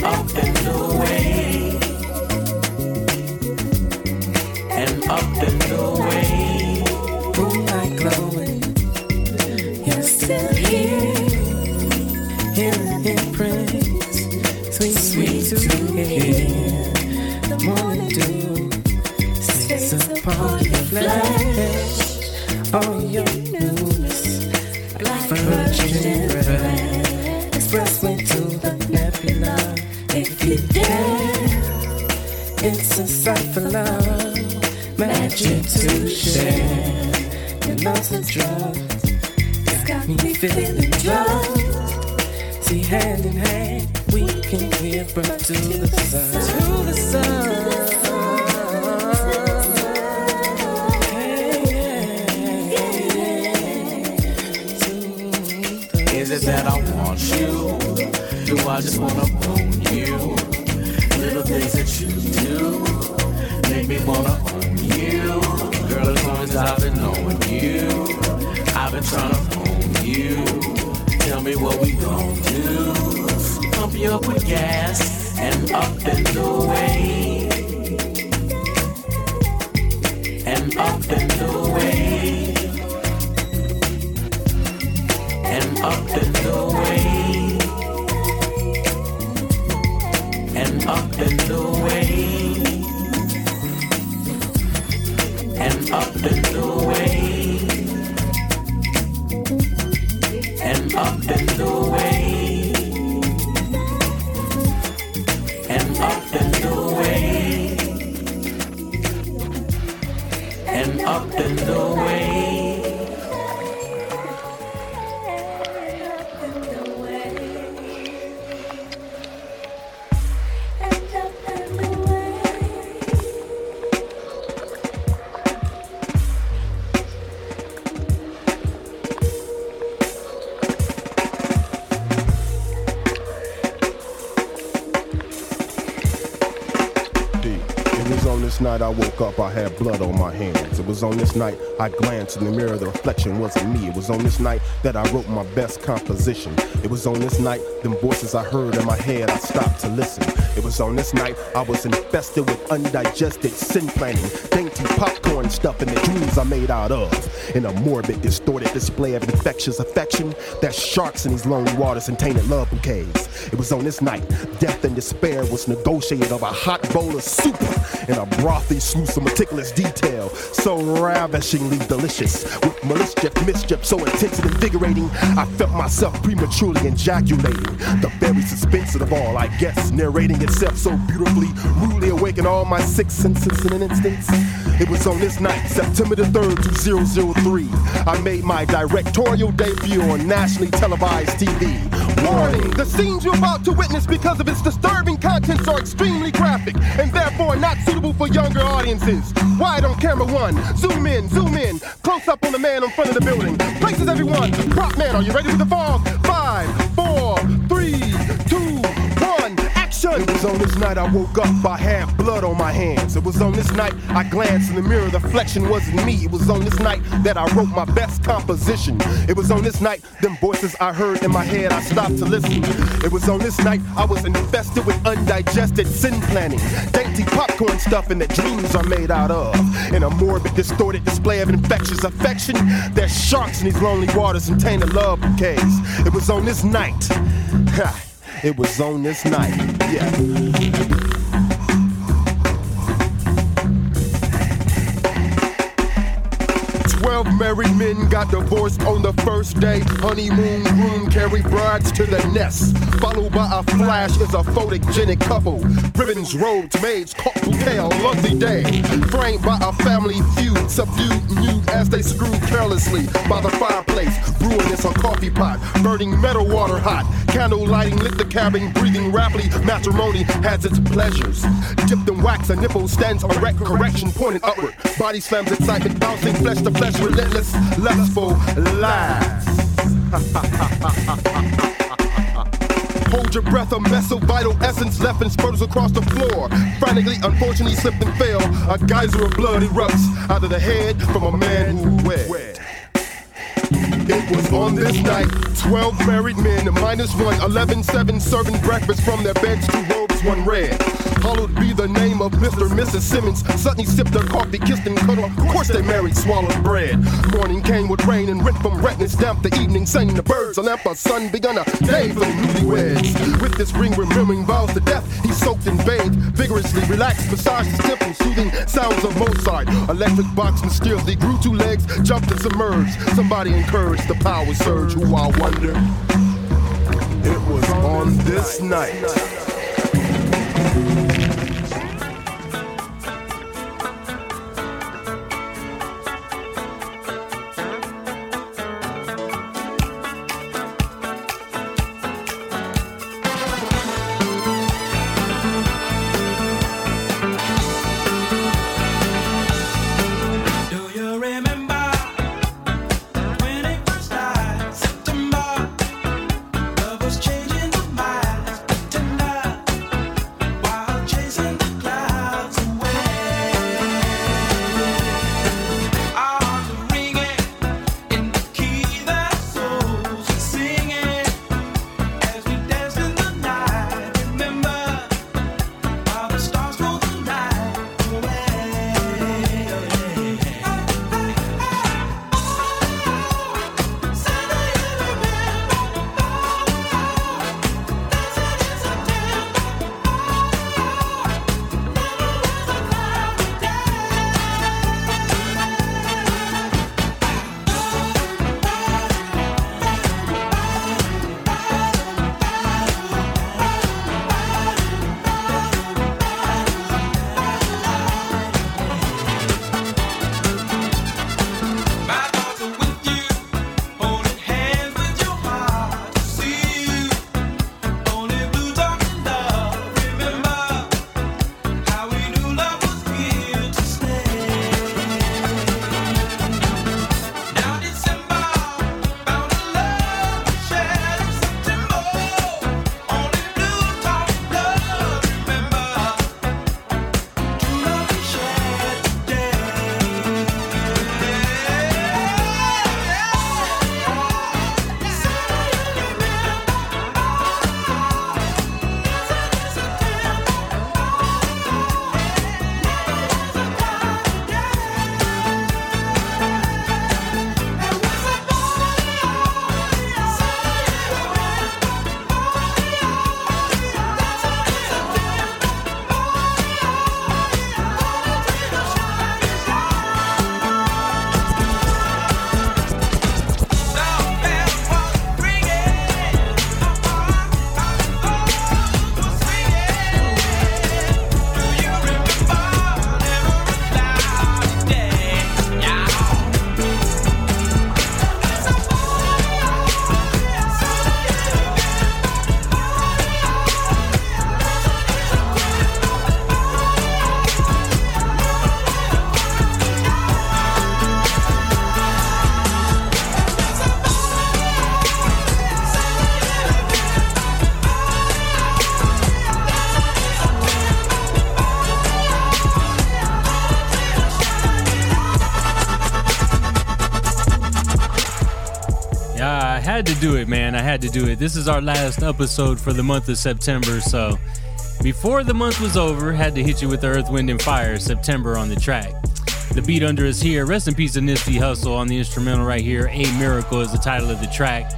Up and away. night I woke up, I had blood on my hands. It was on this night I glanced in the mirror, the reflection wasn't me. It was on this night that I wrote my best composition. It was on this night, them voices I heard in my head, I stopped to listen. It was on this night I was infested with undigested sin planning, dainty popcorn stuff and the dreams I made out of. In a morbid, distorted display of infectious affection, there's sharks in these lonely waters and tainted love bouquets. It was on this night death and despair was negotiated over a hot bowl of soup in a brothy sluice of meticulous detail, so ravishingly delicious, with malicious mischief so intense and invigorating, I felt myself prematurely ejaculating. The very suspense of all, I guess, narrating itself so beautifully, rudely awakened all my six senses in an instant. It was on this night, September the third, two thousand three, I made my directorial debut on nationally televised T V. Warning, the scenes you're about to witness because of its disturbing contents are extremely graphic and therefore not suitable for younger audiences. Wide on camera one, zoom in, zoom in, close up on the man in front of the building. Places everyone, prop man, are you ready for the fog? Five, four, three, two, one, action! It was on this night I woke up, I had blood on my hands. It was on this night I glanced in the mirror, the reflection wasn't me. It was on this night that I wrote my best composition. It was on this night, them voices I heard in my head, I stopped to listen. It was on this night I was infested with undigested sin planning, dainty popcorn stuffing that dreams are made out of. In a morbid, distorted display of infectious affection, there's sharks in these lonely waters and tainted love bouquets. It was on this night, ha, it was on this night, yeah. Twelve married men got divorced on the first day. Honeymoon groom carried brides to the nest, followed by a flash as a photogenic couple. Ribbons, robes, maids, caught bouquet, a lovely day. Framed by a family feud, subdued nude as they screwed carelessly by the fireplace, brewing in some coffee pot, burning metal water hot. Candle lighting lit the cabin, breathing rapidly. Matrimony has its pleasures. Dipped in wax, a nipple stands erect, correction pointed upward. Body slams excitement, bouncing flesh to flesh. Relentless, lustful lies. Hold your breath, a mess of vital essence left and spurts across the floor. Frantically, unfortunately, slipped and fell. A geyser of blood erupts out of the head from a man who wed. It was on this night, twelve married men, minus one, eleven, seven, serving breakfast from their beds, two robes, one red. Hallowed be the name of Mister and Missus Simmons. Suddenly sipped her coffee, kissed and cuddled. Of course they married, swallowed bread. Morning came with rain and rent from redness. Damp the evening, sang the birds. A lamp of sun begun a day for the newlyweds. With this ring remembering vows to death, he soaked and bathed vigorously. Relaxed, massaged his temple, soothing sounds of Mozart. Electric box mysteriously grew two legs, jumped and submerged. Somebody encouraged the power surge. Who I wonder. It was on this night. Tonight Yeah, I had to do it, man. I had to do it. This is our last episode for the month of September, so before the month was over, had to hit you with the Earth, Wind, and Fire, September on the track. The beat under us here, rest in peace to Nipsey Hussle on the instrumental right here. A Miracle is the title of the track.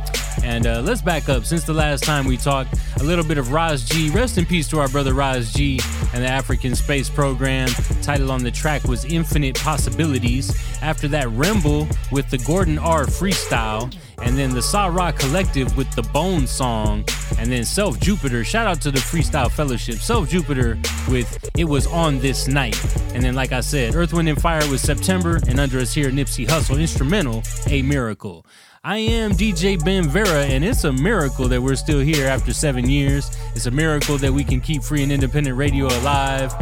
And uh, let's back up. Since the last time we talked, a little bit of Raz G. Rest in peace to our brother Raz G and the African Space Program. Title on the track was Infinite Possibilities. After that, Remble with the Gordon R. Freestyle. And then the Sa Ra Collective with the Bone Song. And then Self Jupiter. Shout out to the Freestyle Fellowship. Self Jupiter with It Was On This Night. And then, like I said, Earth, Wind, and Fire with September. And under us here, Nipsey Hussle instrumental, A Miracle. I am D J Ben Vera, and it's a miracle that we're still here after seven years. It's a miracle that we can keep free and independent radio alive.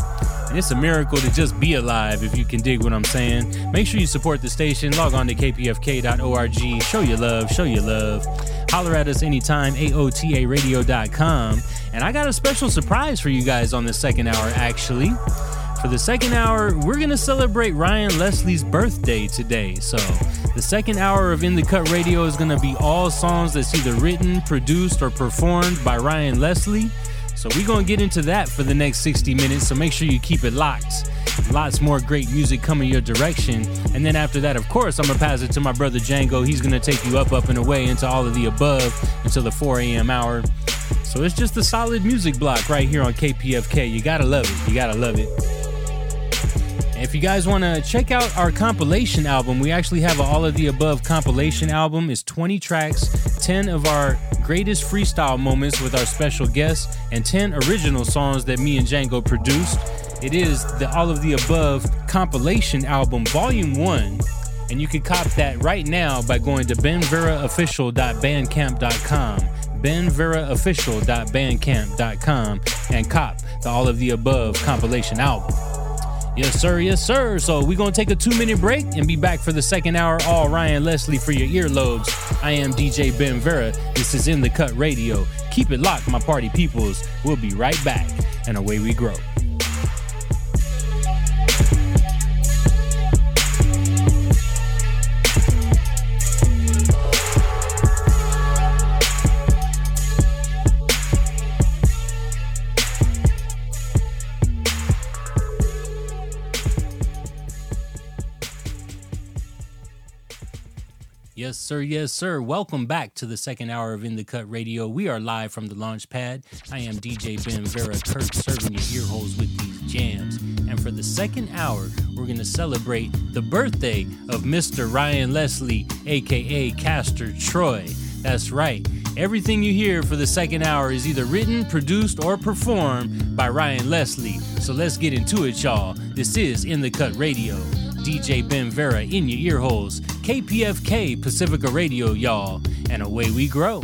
And it's a miracle to just be alive, if you can dig what I'm saying. Make sure you support the station. Log on to k p f k dot org. Show your love. Show your love. Holler at us anytime, a o t a radio dot com. And I got a special surprise for you guys on the second hour, actually. For the second hour, we're going to celebrate Ryan Leslie's birthday today. So the second hour of In The Cut Radio is going to be all songs that's either written, produced, or performed by Ryan Leslie. So we're going to get into that for the next sixty minutes. So make sure you keep it locked. Lots more great music coming your direction. And then after that, of course, I'm going to pass it to my brother Django. He's going to take you up, up, and away into all of the above until the four a.m. hour. So it's just a solid music block right here on K P F K. You got to love it. You got to love it. If you guys want to check out our compilation album, we actually have an All of the Above compilation album. It's twenty tracks, ten of our greatest freestyle moments with our special guests, and ten original songs that me and Django produced. It is the All of the Above compilation album, Volume one, and you can cop that right now by going to ben vera official dot bandcamp dot com. ben vera official dot bandcamp dot com and cop the All of the Above compilation album. Yes, sir. Yes, sir. So we're going to take a two-minute break and be back for the second hour. All Ryan Leslie for your earlobes. I am D J Ben Vera. This is In The Cut Radio. Keep it locked, my party peoples. We'll be right back, and away we grow. Yes, sir. Yes, sir. Welcome back to the second hour of In The Cut Radio. We are live from the launch pad. I am D J Ben Vera Kirk, serving your ear holes with these jams. And for the second hour, we're going to celebrate the birthday of Mister Ryan Leslie, a k a. Castor Troy. That's right. Everything you hear for the second hour is either written, produced, or performed by Ryan Leslie. So let's get into it, y'all. This is In The Cut Radio. D J Ben Vera in your ear holes. K P F K Pacifica Radio, y'all, and away we grow.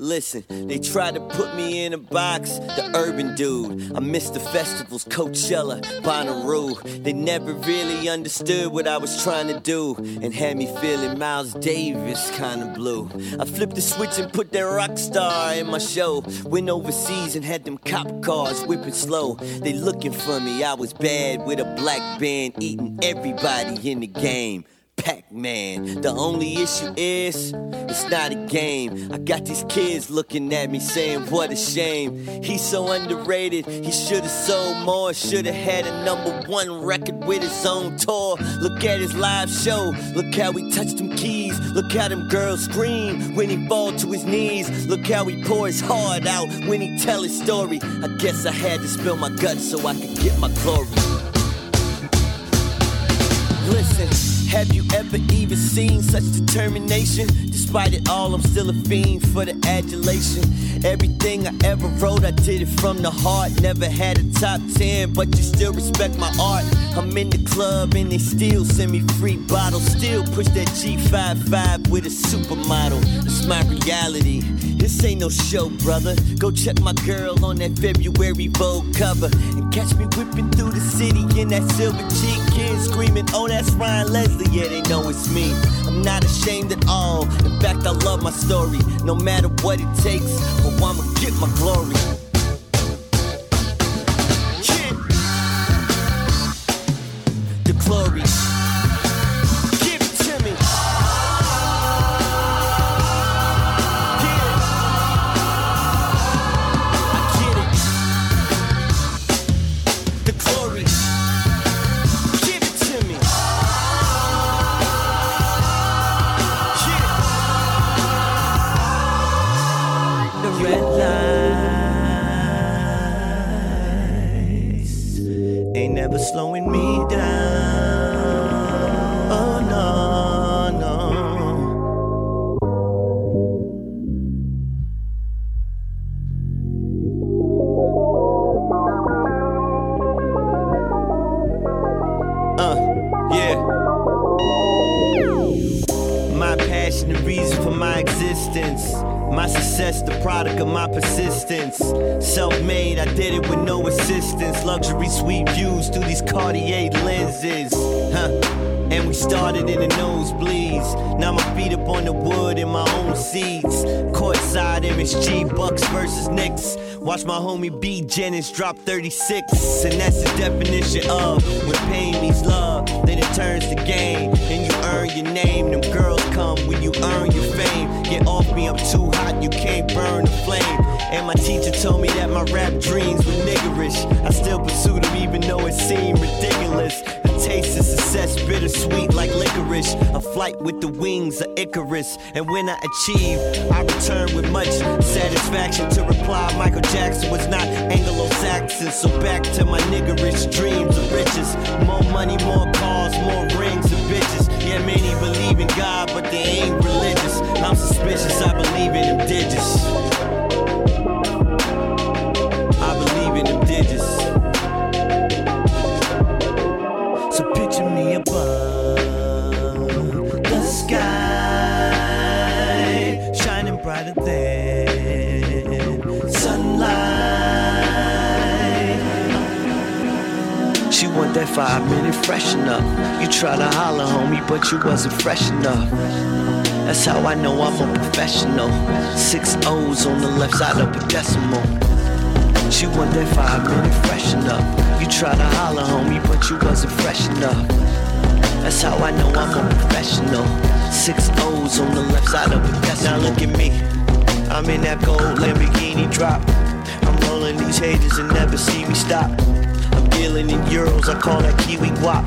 Listen, they tried to put me in a box, the urban dude. I missed the festivals, Coachella, Bonnaroo. They never really understood what I was trying to do and had me feeling Miles Davis kind of blue. I flipped the switch and put that rock star in my show. Went overseas and had them cop cars whipping slow. They looking for me, I was bad with a black band, eating everybody in the game. Pac-Man. The only issue is, it's not a game. I got these kids looking at me saying, what a shame. He's so underrated, he should've sold more. Should've had a number one record with his own tour. Look at his live show, look how he touched them keys. Look how them girls scream when he fall to his knees. Look how he pour his heart out when he tell his story. I guess I had to spill my guts so I could get my glory. Listen. Have you ever even seen such determination? Despite it all, I'm still a fiend for the adulation. Everything I ever wrote, I did it from the heart. Never had a top ten, but you still respect my art. I'm in the club and they still send me free bottles. Still push that G fifty-five with a supermodel. It's my reality. This ain't no show, brother. Go check my girl on that February Vogue cover. And catch me whipping through the city in that silver Jeep. Kids screaming, oh, that's Ryan Leslie. Yeah, they know it's me. I'm not ashamed at all. In fact, I love my story. No matter what it takes, oh, I'ma get my glory. Yeah. The glory. Slowing me down. Oh no, no. Uh, yeah. My passion, the reason for my existence. My success, the product of my persistence. Self-made, I did it with no assistance. Luxury suite views through these Cartier lenses. Huh. And we started in the nosebleeds. Now my feet up on the wood in my own seats. Courtside M S G, Bucks versus Knicks. Watch my homie B. Jennings drop thirty-six. And that's the definition of when pain meets love, then it turns to gain. And you earn your name. Them girls come when you earn your fame. Get off me, I'm too hot, you can't burn the flame. And my teacher told me that my rap dreams were niggerish. I still pursue them even though it seemed ridiculous. The taste of success, bittersweet like licorice. A flight with the wings of Icarus. And when I achieve, I return with much satisfaction. To reply, Michael Jackson was not Anglo-Saxon. So back to my niggerish dreams of riches. More money, more cars, more rings and bitches. Yeah, many believe in God, but they ain't religious. I'm suspicious, I believe in them digits. So picture me above the sky, shining brighter than sunlight. She want that five-minute freshen up. You try to holler, homie, but you wasn't fresh enough. That's how I know I'm a professional. Six O's on the left side of a decimal. She want that five-minute freshen up. You try to holler, homie, but you wasn't fresh enough. That's how I know I'm a professional. Six O's on the left side of a decimal. Now look at me. I'm in that gold Lamborghini drop. I'm rolling these haters and never see me stop. I'm dealing in euros, I call that Kiwi guap.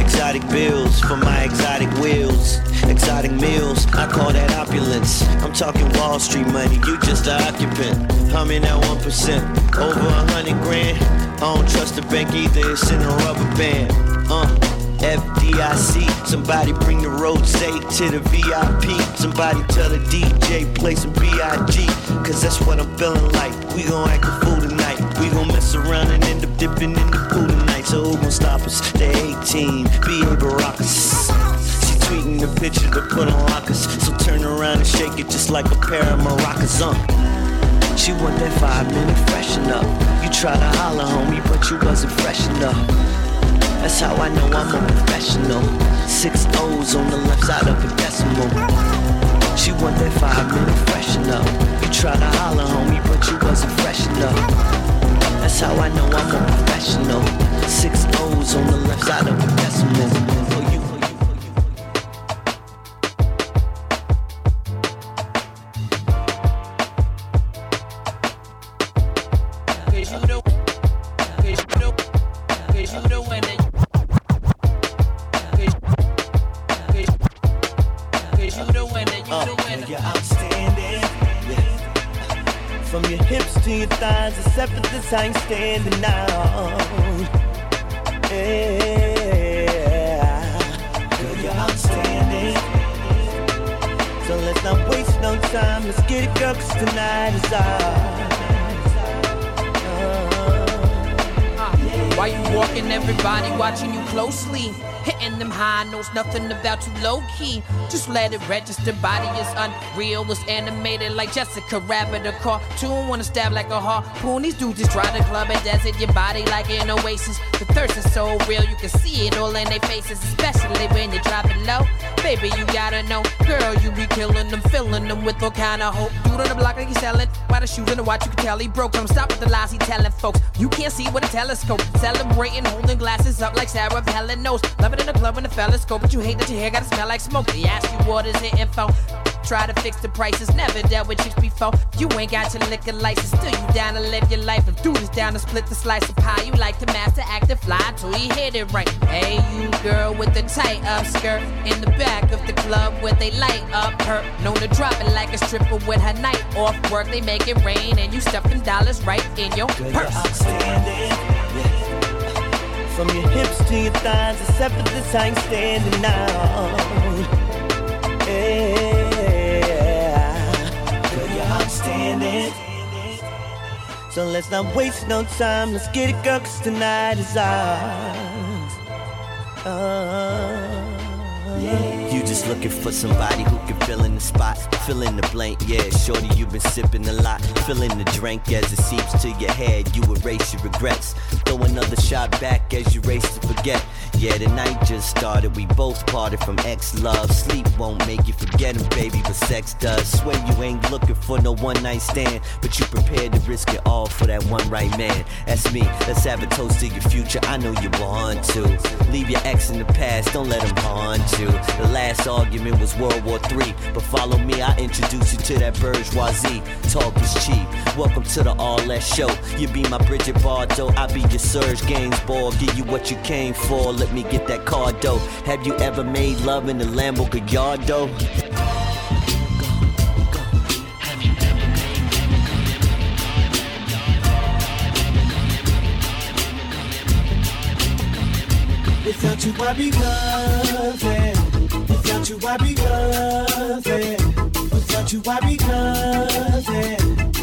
Exotic bills for my exotic wheels. Exotic meals, I call that opulence. I'm talking Wall Street money, you just an occupant. I'm in that one percent, over a hundred grand. I don't trust the bank either, it's in a rubber band. Uh, F D I C, somebody bring the road safe to the V I P. Somebody tell the D J, play some B I G. Cause that's what I'm feeling like, we gon' act a fool tonight. We gon' mess around and end up dipping in the pool tonight. So who gon' stop us? The eighteen, B A Baracus. Tweeting the picture to put on lockers. So turn around and shake it just like a pair of maracas. um. She want that five-minute freshen up. You try to holler, homie, but you wasn't fresh enough. That's how I know I'm a professional. Six O's on the left side of a decimal. She want that five-minute freshen up. You try to holler, homie, but you wasn't fresh enough. That's how I know I'm a professional. Six O's on the left side of a decimal. I'm standing out. Yeah. Girl, you're outstanding. So let's not waste no time. Let's get it, girl, cause tonight is ours. Why you walking, everybody watching you closely? Hitting them high, knows nothing about you low-key. Just let it register, body is unreal. It's animated like Jessica Rabbit, a cartoon. Wanna stab like a harpoon. These dudes just try to club and desert your body like an oasis. The thirst is so real, you can see it all in their faces. Especially when you drop it low. Baby, you gotta know. Girl, you be killing them, filling them with all kind of hope. Dude on the block like he's selling. Why the shooting and watch, you can tell he broke. Come stop with the lies he telling folks. You can't see with a telescope. Celebrating, holding glasses up like Sarah Helen knows. Love it in the club when the fellas go, but you hate that your hair gotta smell like smoke. They ask you what is the info. Try to fix the prices, never dealt with chicks before. You ain't got your liquor license, still you down to live your life. If dude is down to split the slice of pie, you like to master act and fly till you hit it right. Hey, you girl with the tight up skirt in the back of the club where they light up her. Known to drop it like a stripper with her night off work. They make it rain and you stuff them dollars right in your purse. Girl, you're outstanding. From your hips to your thighs, except for this, I ain't standing out. Yeah, girl, you're outstanding. So let's not waste no time. Let's get it, girl, cause tonight is ours. Uh, yeah. You just looking for somebody who can fill in the spot, fill in the blank, yeah. Shorty, you've been sipping a lot, fill in the drink as it seeps to your head. You erase your regrets. Throw another shot back as you race to forget. Yeah, the night just started, we both parted from ex-love. Sleep won't make you forget him, baby, but sex does. Swear you ain't looking for no one-night stand, but you prepared to risk it all for that one right man. That's me, let's have a toast to your future, I know you want to. Leave your ex in the past, don't let him haunt you. The last argument was World War Three, but follow me, I introduce you to that bourgeoisie. Talk is cheap, welcome to the R L S show. You be my Bridget Bardot, I be your Serge Gainsbourg. Give you what you came for, let me get that car dough. Have you ever made love in the Lambo Gallardo? Without you I'd be nothing. Without you I'd be nothing. Without you I'd be nothing.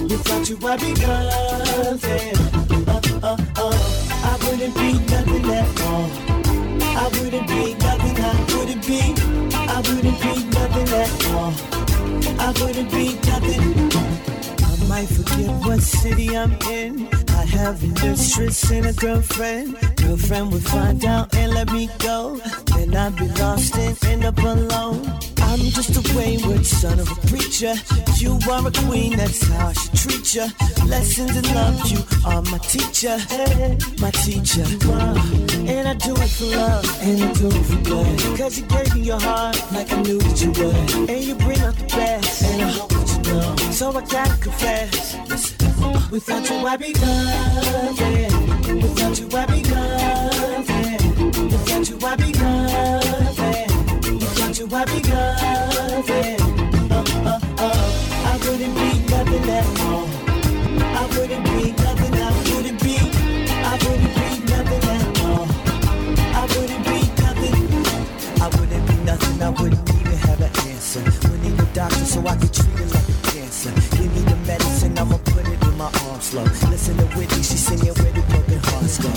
Without you I'd be nothing. Uh, uh, uh. I wouldn't be nothing at all. I wouldn't be nothing, I wouldn't be, I wouldn't be nothing at all. I wouldn't be nothing. I might forget what city I'm in. I have an interest in a girlfriend. Girlfriend would find out and let me go. Then I'd be lost and end up alone. I'm just a wayward son of a preacher. You are a queen, that's how I should treat ya. Lessons in love, you are my teacher. My teacher. And I do it for love, and I do it for good. Cause you gave me your heart, like I knew that you would. And you bring out the best, and I hope that you know. So I gotta confess, listen. Without you I be nothing. Without you I be nothing. Without you I be nothing. You I be nothing, uh, uh, uh. I wouldn't be nothing at all. I wouldn't be nothing, I wouldn't be, I wouldn't be nothing at all. I wouldn't be nothing, I wouldn't be nothing, I wouldn't even have an answer. Wouldn't need a doctor so I could treat it like a cancer. Give me the medicine, I'ma put it in my arms slow. Listen to Whitney, she's singing with the broken hearts go.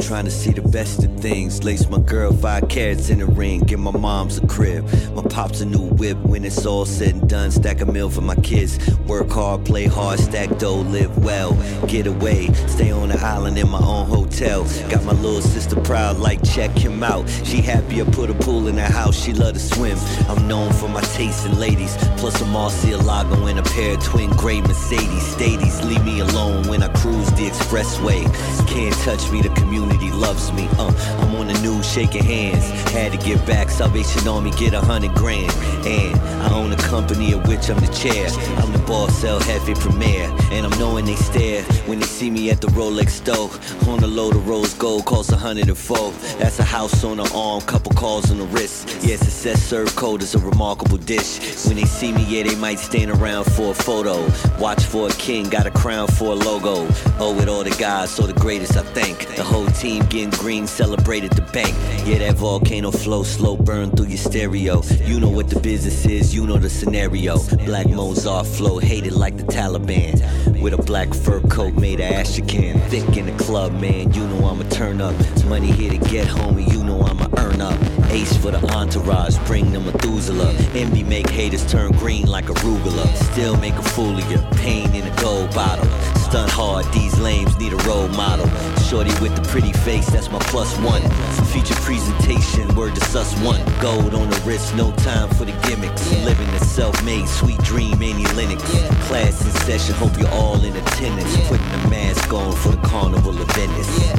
Trying to see the best of things. Lace my girl five carats in a ring. Give my mom's a crib. My pop's a new whip. When it's all said and done, stack a meal for my kids. Work hard, play hard, stack dough, live well. Get away, stay on the island in my own hotel. Got my little sister proud, like check him out. She happy I put a pool in her house. She love to swim. I'm known for my taste in ladies. Plus a Marcielago and a pair of twin gray Mercedes. Stadies leave me alone when I cruise the expressway. Can't touch me, the community loves me. Uh, I'm on the news shaking hands. Had to give back. Salvation Army get a hundred grand. And I own a company of which I'm the chair. I'm the boss, El Jefe Premier. And I'm knowing they stare when they see me at the Rolex store. On the load of rose gold costs a hundred and four. That's a house on the arm, couple calls on the wrist. Yeah, success served cold is a remarkable dish. When they see me, yeah, they might stand around for a photo. Watch for a king, got a crown for a logo. Oh, with all the guys, so the greatest I thank. The whole team getting green, celebrated the bank. Yeah, that volcano flow, slow burn through your stereo. You know what the business is, you know the scenario. Black Mozart flow, hated like the Taliban. With a black fur coat made of Astrakhan. Thick in the club, man, you know I'ma turn up. Money here to get, homie, you know I'ma earn up. Ace for the entourage, bring the Methuselah. Envy make haters turn green like arugula. Still make a fool of you, pain in a gold bottle. Stunt hard, these lames need a role model. Shorty with the pretty face, that's my plus one. For future presentation, word to sus one. Gold on the wrist, no time for the gimmicks. Living the self-made, sweet dream, any Linux. Class in session, hope you're all in attendance. Putting the mask on for the carnival of Venice.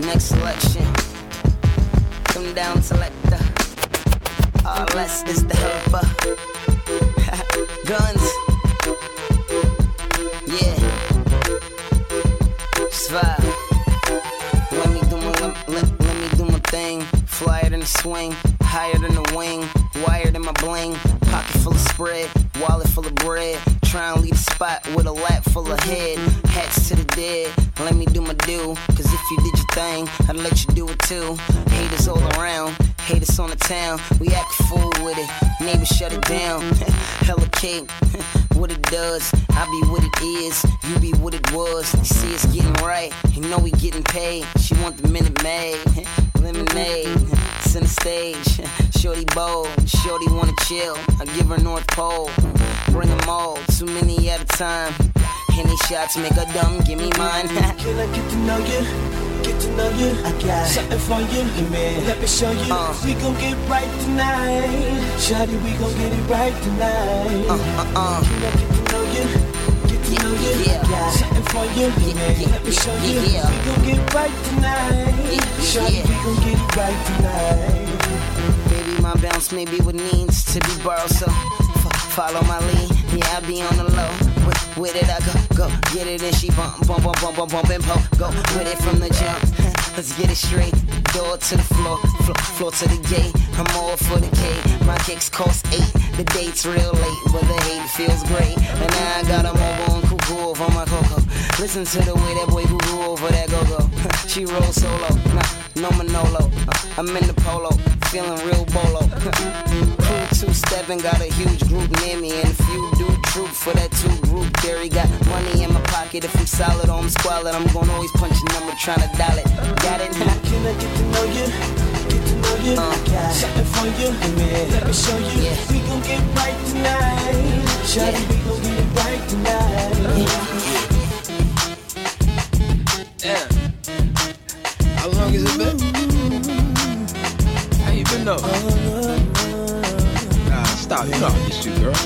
Next selection, come down selector, R L S is the helper, guns, yeah, just vibe, let me do my, let, let, let me do my thing, flyer than a swing, higher than a wing, wired in my bling, pocket full of spread, wallet full of bread, try and leave the spot with a lap full of head, hats to the dead, let me do my due, cause if you did your thing, I'd let you do it too. Haters all around, haters on the town, we act a fool with it, neighbors shut it down. Hella cake, what it does, I be what it is, you be what it was. You see it's getting right, you know we getting paid. She want the Minute Maid, lemonade, center stage. Shorty bold, shorty wanna chill, I give her North Pole. Bring them all, too many at a time. Any shots make her dumb, give me mine. Can I get to know you? Get to know you? I got something for you, man. Let me show you. Uh. We gon' get right tonight. Shawty, we gon' get it right tonight. Uh, uh, uh. Can I get to know you? Get to yeah, know you? Yeah. I got something for you, yeah, man. Yeah, let me show yeah, you. Yeah. We gon' get right tonight. Yeah, Shawty, yeah. we gon' get it right tonight. Baby, my bounce may be what needs to be borrowed, so f- follow my lead. Yeah, I be on the low. With it I go, go, get it and she bump, bump, bump, bump, bump, bump and pop. Go with it from the jump, let's get it straight. Door to the floor, floor, floor to the gate. I'm all for the cake, my cakes cost eight. The date's real late, but the hate feels great. And now I got them over on cuckoo over my cocoa. Listen to the way that boy cuckoo over that go-go. She rolls solo, nah, no Manolo. I'm in the polo, feeling real bolo. Crew two-stepping, got a huge group near me. And if you do truth for that two-group theory, got money in my pocket. If I'm solid or I'm squalid, I'm gonna always punch a number trying to dial it. Got it? Can I get to know you? Get to know you? Uh, got something for you, man. Let me show you. Yeah. We gon' get right tonight. Shawty, yeah. we gon' get it right tonight. Yeah. yeah. How long has it been? How you been though? Uh, nah, stop. You know I miss you, girl.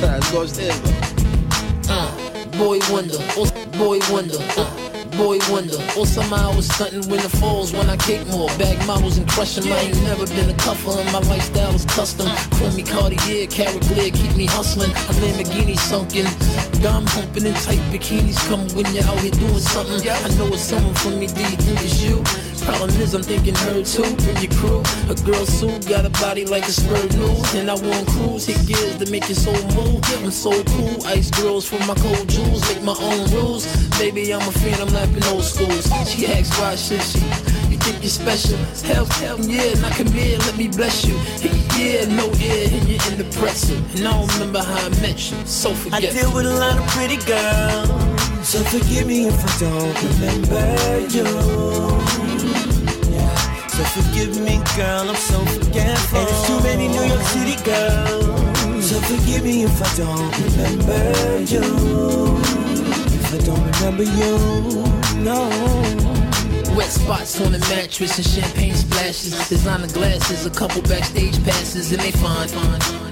Let's go upstairs, though. Uh, boy wonder, oh, boy wonder, uh, boy wonder. Or oh, somehow I was stunting when the falls, when I kick more. Bag models and crush 'em, yeah. I ain't never been a cuffer, and my lifestyle is custom. Chromey Cartier, carrot glare, keep me hustling. I Lamborghini sunken. Dom humping in tight bikinis, come when you're out here doing something. Yeah. I know it's someone for me, do you think it's you? Problem is, I'm thinking her too, bring your crew. A girl suit, got a body like a spurred news. And I want crews, hit gears to make your soul move. I'm so cool, ice girls for my cold jewels. Make my own rules, baby, I'm a fan, I'm lapping old schools. She asks why should she, you think you're special? Hell, hell, yeah, now come here, let me bless you. Yeah, no air, and you're in the pretzel. And I don't remember how I met you, so forget. I deal with a lot of pretty girls, so forgive me if I don't remember you. So forgive me, girl, I'm so forgetful. And there's too many New York City girls. So forgive me if I don't remember you. If I don't remember you, no. West spots on the mattress and champagne splashes, designer glasses, a couple backstage passes, and they fine.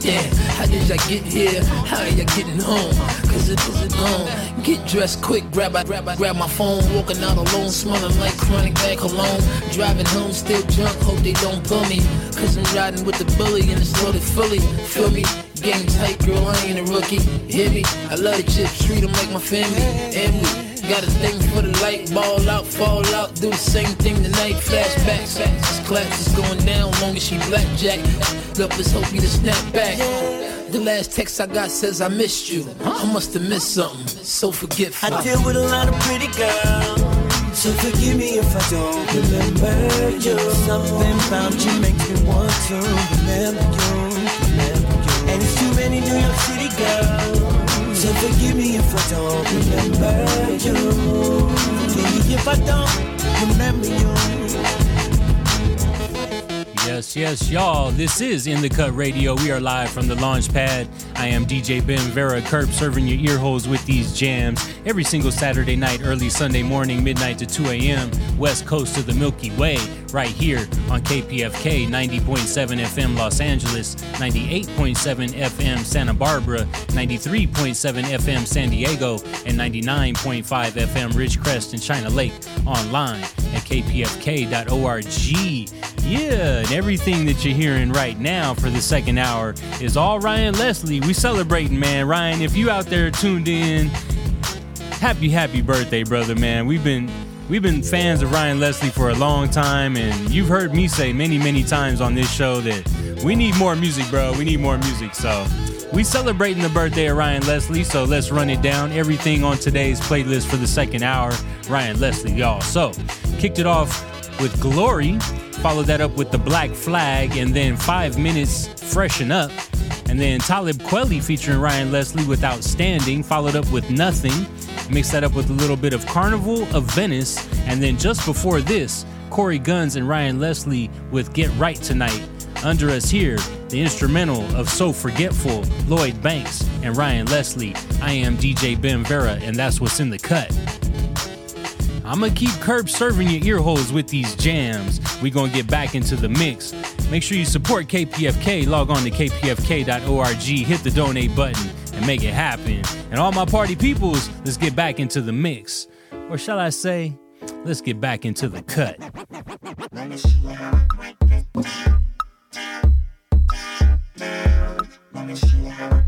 Yeah, how did y'all get here? How are y'all getting home? Cause it isn't on. Get dressed quick, grab I, grab I, grab my phone, walking out alone, smelling like chronic back cologne. Driving home, still drunk, hope they don't pull me. Cause I'm riding with the bully and it's loaded fully. Feel me? Game tight, girl, I ain't a rookie. Hit me, I love the chips, treat them like my family. And we got a thing for the light, ball out, fall out, do the same thing tonight. Flashbacks, this class is going down, long as she blackjack. Up, let's hope you to snap back. The last text I got says I missed you. I must have missed something, so forgetful. I deal with a lot of pretty girls, so forgive me if I don't remember you. Something about you makes me want to remember you, remember you. And it's too many New York City girls, so forgive me if I don't remember you. Forgive me if I don't remember you. Yes, yes, y'all. This is In The Cut Radio. We are live from the launch pad. I am D J Ben Vera Kerp, serving your ear holes with these jams every single Saturday night, early Sunday morning, midnight to two a.m., west coast of the Milky Way, right here on K P F K ninety point seven F M Los Angeles, ninety-eight point seven F M Santa Barbara, ninety-three point seven F M San Diego, and ninety-nine point five F M Ridgecrest and China Lake, online at k p f k dot org. Yeah, and everything that you're hearing right now for the second hour is all Ryan Leslie. We celebrating, man. Ryan, if you out there tuned in, happy, happy birthday, brother, man. We've been we've been fans of Ryan Leslie for a long time, and you've heard me say many, many times on this show that we need more music, bro. We need more music. So we celebrating the birthday of Ryan Leslie, so let's run it down. Everything on today's playlist for the second hour, Ryan Leslie, y'all. So kicked it off with Glory, followed that up with The Black Flag, and then Five Minutes, Freshen Up. And then Talib Kweli featuring Ryan Leslie with Outstanding, followed up with Nothing. Mix that up with a little bit of Carnival of Venice. And then just before this, Corey Guns and Ryan Leslie with Get Right Tonight. Under us here, the instrumental of So Forgetful, Lloyd Banks and Ryan Leslie. I am D J Ben Vera, and that's what's in the cut. I'm going to keep Kerb serving your ear holes with these jams. We're going to get back into the mix. Make sure you support K P F K. Log on to k p f k dot org, hit the donate button, and make it happen. And all my party peoples, let's get back into the mix. Or shall I say, let's get back into the cut. Let me see how Let me see how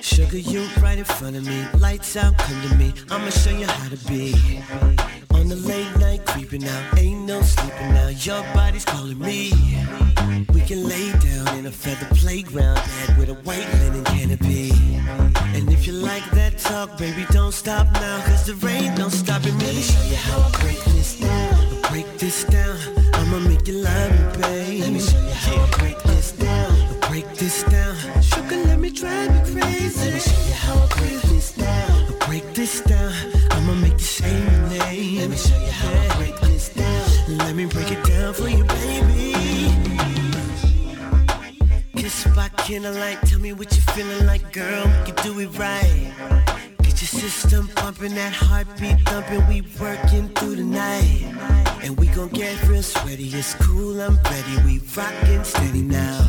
Sugar, you right in front of me. Lights out, come to me. I'ma show you how to be. On the late night, creeping out. Ain't no sleeping now. Your body's calling me. We can lay down in a feather playground bed with a white linen canopy. And if you like that talk, baby, don't stop now. Cause the rain don't stop at me. Let me show you how I break this down. I break this down. I'ma make you love me, babe. Let me show you how I break this down. I break this down. Sugar, let me drive you crazy. Let me show you how I break this down. I break this down. I'ma make you say my name. Let me show you how I break this down. Let me break it down for you, baby. Kiss by candlelight, tell me what you feeling like, girl. We can do it right. Get your system pumping, that heartbeat thumping. We working through the night, and we gon' get real sweaty. It's cool, I'm ready. We rockin' steady now.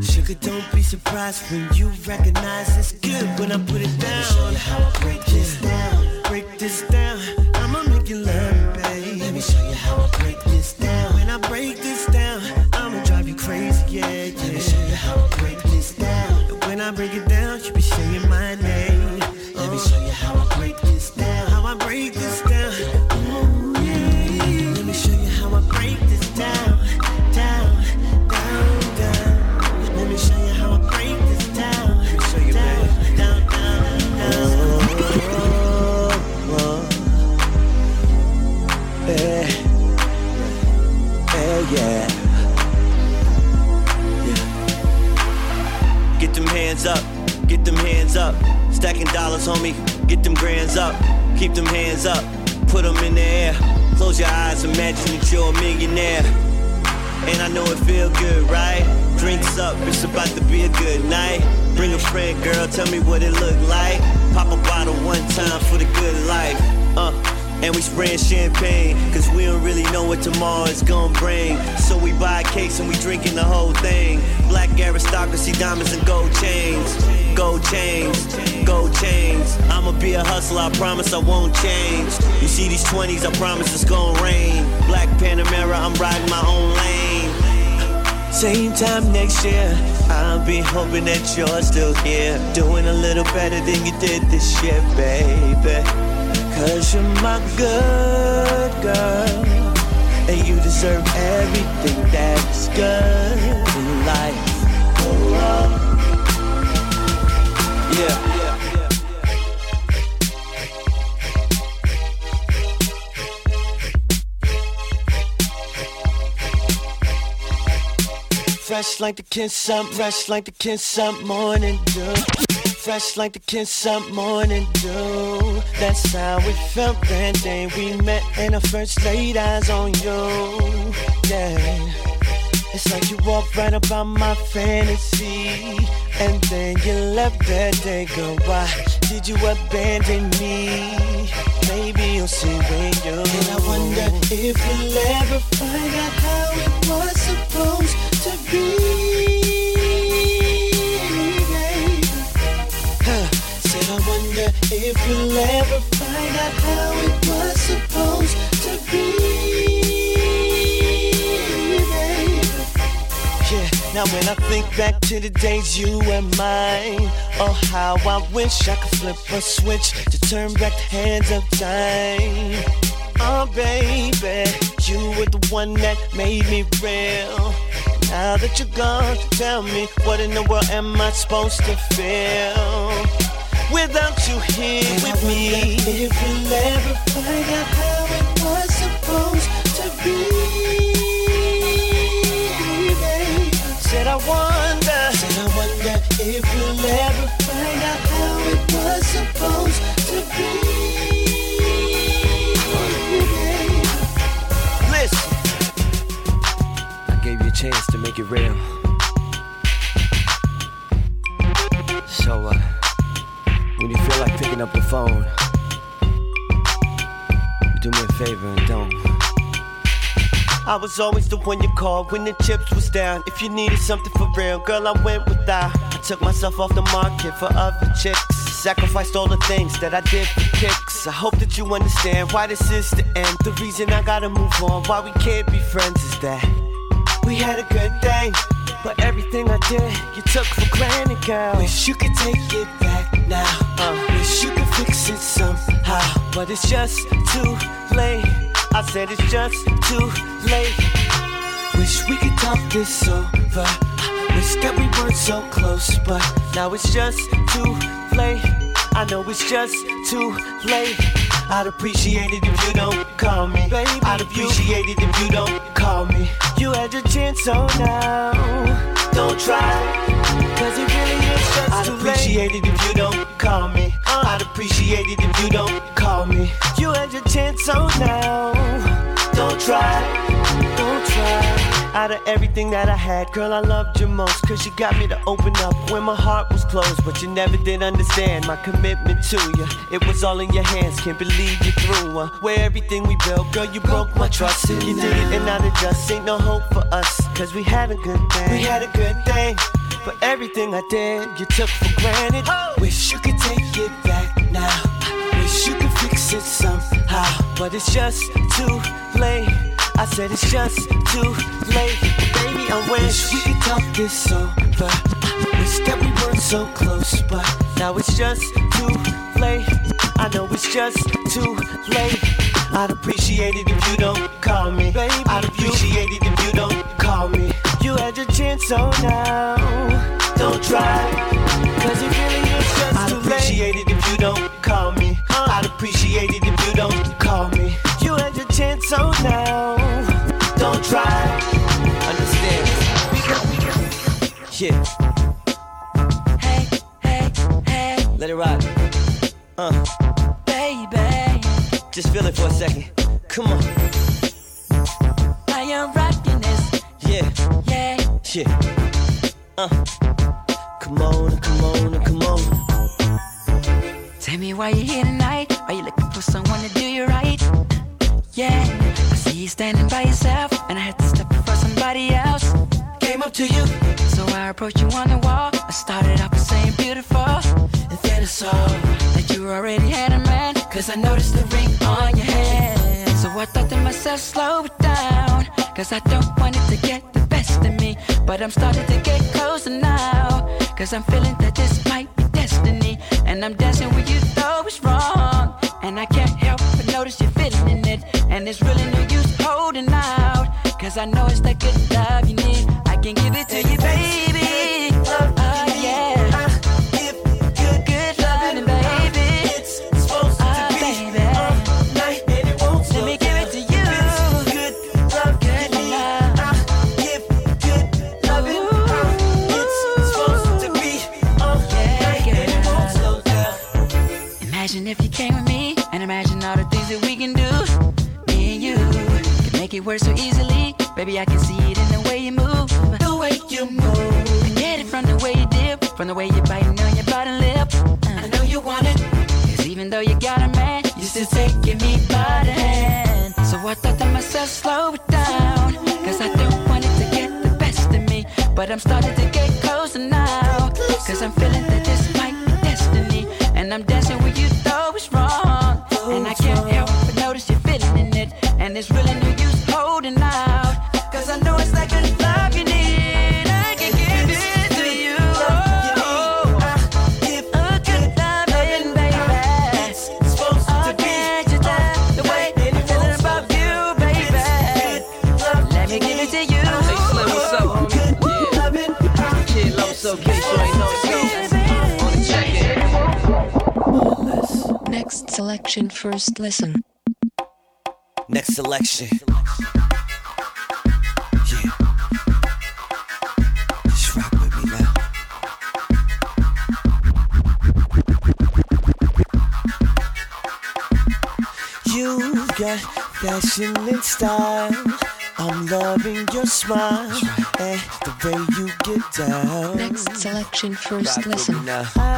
Sugar, don't be surprised when you recognize it's good when I put it down. Let me show you how I break this down. Break this down. I'ma make you love me, babe. Let me show you how I break this down. When I break this down, I'ma drive you crazy, yeah, yeah. Let me show you how I break this down. And when I break it down, you be saying my name. Let uh, me show you how I break this down. How I break this down. Ooh, yeah. Let me show you how I break this down. Down, down, down. Let me show you how I break this down. Let me show you down, down, down, down. Oh, oh, oh. Yeah, yeah, yeah. Get them hands up, get them hands up. Stacking dollars, homie, get them grands up. Keep them hands up, put them in the air. Close your eyes, imagine that you're a millionaire. And I know it feel good, right? Drinks up, it's about to be a good night. Bring a friend, girl, tell me what it look like. Pop a bottle one time for the good life. Uh, and we spraying champagne, cause we don't really know what tomorrow is gonna bring. So we buy cakes and we drinking the whole thing. Black aristocracy, diamonds and gold chains. Gold chains, gold chains. I'ma be a hustler, I promise I won't change. You see these twenties, I promise it's gon' rain. Black Panamera, I'm riding my own lane. Same time next year, I'll be hoping that you're still here, doing a little better than you did this year, baby. Cause you're my good girl, and you deserve everything that's good in life. Oh, yeah. Yeah. Fresh like the kiss up, fresh like the kiss up morning dew. Fresh like the kiss up morning dew. That's how we felt that day we met and I first laid eyes on you. Yeah. It's like you walked right up on my fantasy, and then you left that day, girl. Why did you abandon me? Maybe you'll see when you. And I wonder if you'll ever find out how it was supposed to be, baby. Huh. Said I wonder if you'll ever find out how it was supposed to be. Now when I think back to the days you and mine, oh how I wish I could flip a switch to turn back the hands of time. Oh baby, you were the one that made me real. Now that you're gone, tell me what in the world am I supposed to feel without you here and with me? If you'll ever find out how it was supposed to be. Said I wonder, said I wonder if you'll ever find out how it was supposed to be. Listen, I gave you a chance to make it real. So, uh, when you feel like picking up the phone, do me a favor and don't. I was always the one you called when the chips was down. If you needed something for real, girl, I went without. I took myself off the market for other chicks. Sacrificed all the things that I did for kicks. I hope that you understand why this is the end. The reason I gotta move on, why we can't be friends is that we had a good day, but everything I did, you took for granted, girl. Wish you could take it back now. uh, Wish you could fix it somehow, but it's just too late. I said it's just too late. Wish we could talk this over. Wish that we weren't so close, but now it's just too late. I know it's just too late. I'd appreciate it if you don't call me, baby. I'd appreciate it if you don't call me. You had your chance, so now don't try, cause it really is just I'd too late. I'd appreciate it if you don't call me. I'd appreciate it if you don't call me. You had your chance, so now don't try, don't try. Out of everything that I had, girl, I loved you most, cause you got me to open up when my heart was closed. But you never did understand my commitment to you. It was all in your hands, can't believe you threw uh, where everything we built, girl, you broke my trust. You did it and I just ain't no hope for us, cause we had a good day, we had a good day. But everything I did, you took for granted. Oh. Wish you could take it back now. Wish you could fix it somehow, but it's just too late. I said it's just too late. Baby, I wish, wish we could talk this over. Wish that we weren't so close, but now it's just too late. I know it's just too late. I'd appreciate it if you don't call me, baby. I'd appreciate it if you don't call me. You had your chance, so now don't try, cause it really is just I'd too late. I'd appreciate it if you don't call me. uh, I'd appreciate it if you don't call me. You had your chance, so now don't try. Understand? We got, we got. Yeah. Hey, hey, hey. Let it rock. Uh. Baby. Just feel it for a second. Come on. Yeah, yeah, shit. Uh, come on, come on, come on. Tell me why you're here tonight. Are you looking for someone to do you right? Yeah, I see you standing by yourself, and I had to step before somebody else came up to you. So I approached you on the wall. I started off with saying beautiful, and then I saw that you already had a man, 'cause I noticed the ring on your hand. So I thought to myself, slow down, 'cause I don't want it to get the best of me. But I'm starting to get closer now, 'cause I'm feeling that this might be destiny. And I'm dancing with you though it's wrong, and I can't help but notice you're feeling it. And it's really no use holding out, 'cause I know it's that good love you need. I can give it to you, baby. Oh yeah, if you came with me, and imagine all the things that we can do. Me and you can make it work so easily. Baby, I can see it in the way you move. The way you move, I get it from the way you dip, from the way you're biting on your bottom lip. uh, I know you want it, 'cause even though you got a man, you still taking me by the hand. So I thought to myself, slow it down, 'cause I don't want it to get the best of me. But I'm starting to get closer now, 'cause I'm feeling that this might be destiny. And I'm dancing with you though it's wrong, and I can't help but notice you're feeling it. And it's really no use holding out, 'cause I know it's like a love you need. I can give it to you. Oh, a good loving, baby. It's supposed to be the way I'm feeling about you, baby. Let me give it to you. Hey Slim, what's up, homie? Kid Loso, K Show, ain't no excuse. Next selection, first listen. Next selection. Yeah. Just rock with me now. You've got fashion and style. I'm loving your smile, right, and the way you get down. Next selection, first rock listen. I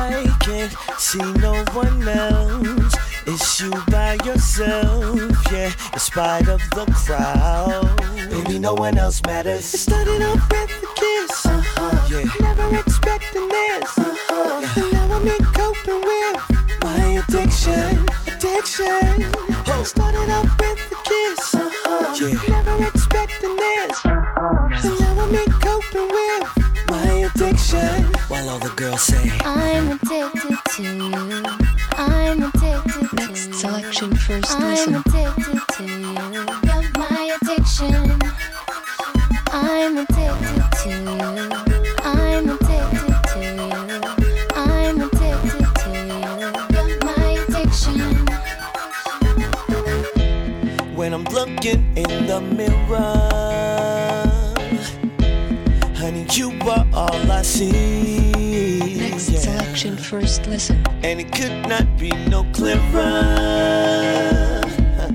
can't see no one else. It's you by yourself, yeah, in spite of the crowd. Baby, no one else matters. It started off with a kiss. Uh-huh. Yeah. Never expecting this. Uh-huh. Yeah. And now I'm in coping with my addiction. Addiction. Oh. Started off with a kiss. Uh-huh. Yeah. Never expecting this. And now I'm in coping with my addiction. While all the girls say, I'm addicted to you. I'm addicted to you. Next selection, first I'm listen. I'm addicted to you. You're my addiction. I'm addicted to you. I'm addicted to you. I'm addicted to you. You're my addiction. When I'm looking in the mirror, honey, you are all I see. Next yeah. selection, first listen. And it could not be no clearer huh,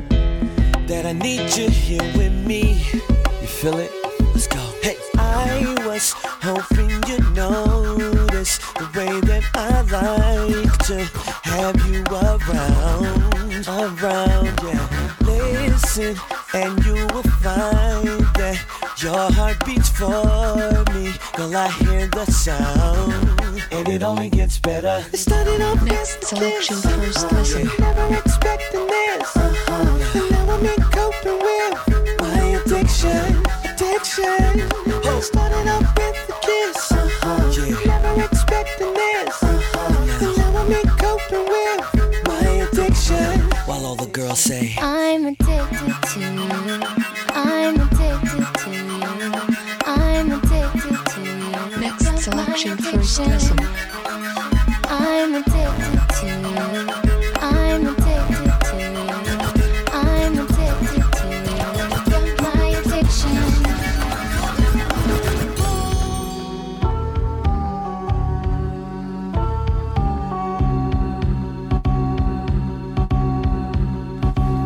that I need you here with me. You feel it? Let's go. Hey, I was hoping you'd notice the way that I like to have you around, around, yeah. Listen, and you will find that your heart beats for me. Girl, I hear the sound, and it only gets better. It started off next selection, first listen. Never expecting this, uh-huh. And now I'm in coping with my addiction, addiction. Oh. Started off with a kiss, uh-huh. Yeah. Never expecting this, uh-huh. And now I'm in coping with my addiction. While all the girls say, I'm addicted to you. I'm addicted to you. I'm addicted to you. Next You're selection, first listen. I'm addicted to you. I'm addicted to you. I'm addicted to you. You're my addiction.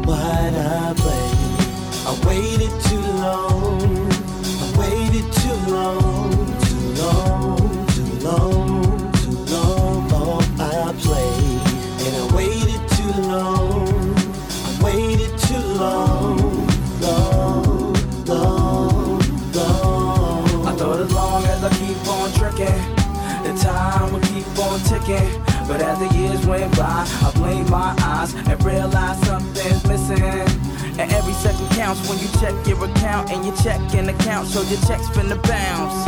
What I played, I waited too long. I waited. But as the years went by, I blame my eyes and realized something's missing. And every second counts when you check your account, and your checking account shows your check's finna bounce.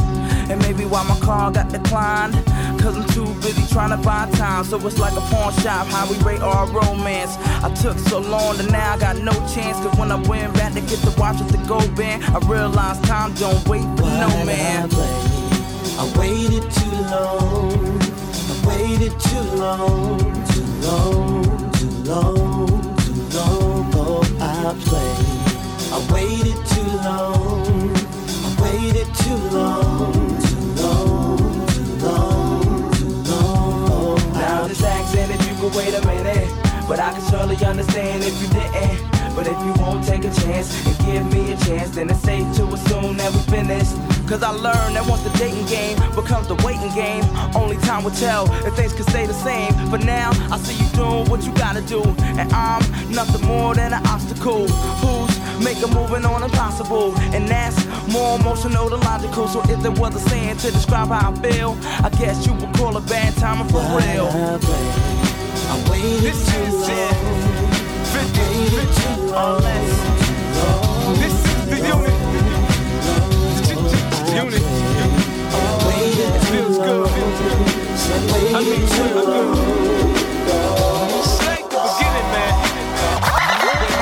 And maybe why my call got declined, cause I'm too busy trying to buy time. So it's like a pawn shop, how we rate our romance. I took so long that now I got no chance, cause when I went back to get the watch with the gold band, I realized time don't wait for no man. I waited too long. Waited too long, too long, too long, too long for I played. I waited too long, I waited too long, too long, too long, too long. Now this accent, if you could wait a minute, but I can surely understand if you didn't. But if you won't take a chance and give me a chance, then it's safe to assume that we finished. Cause I learned that once the dating game becomes the waiting game, only time will tell if things could stay the same. But now I see you doing what you gotta do, and I'm nothing more than an obstacle who's making moving on impossible. And that's more emotional than logical. So if there was a saying to describe how I feel, I guess you would call a bad timing for real. I waited too long. Or less. This is the unit. The unit. It feels good. I mean, it's real good. Snake, get it, man.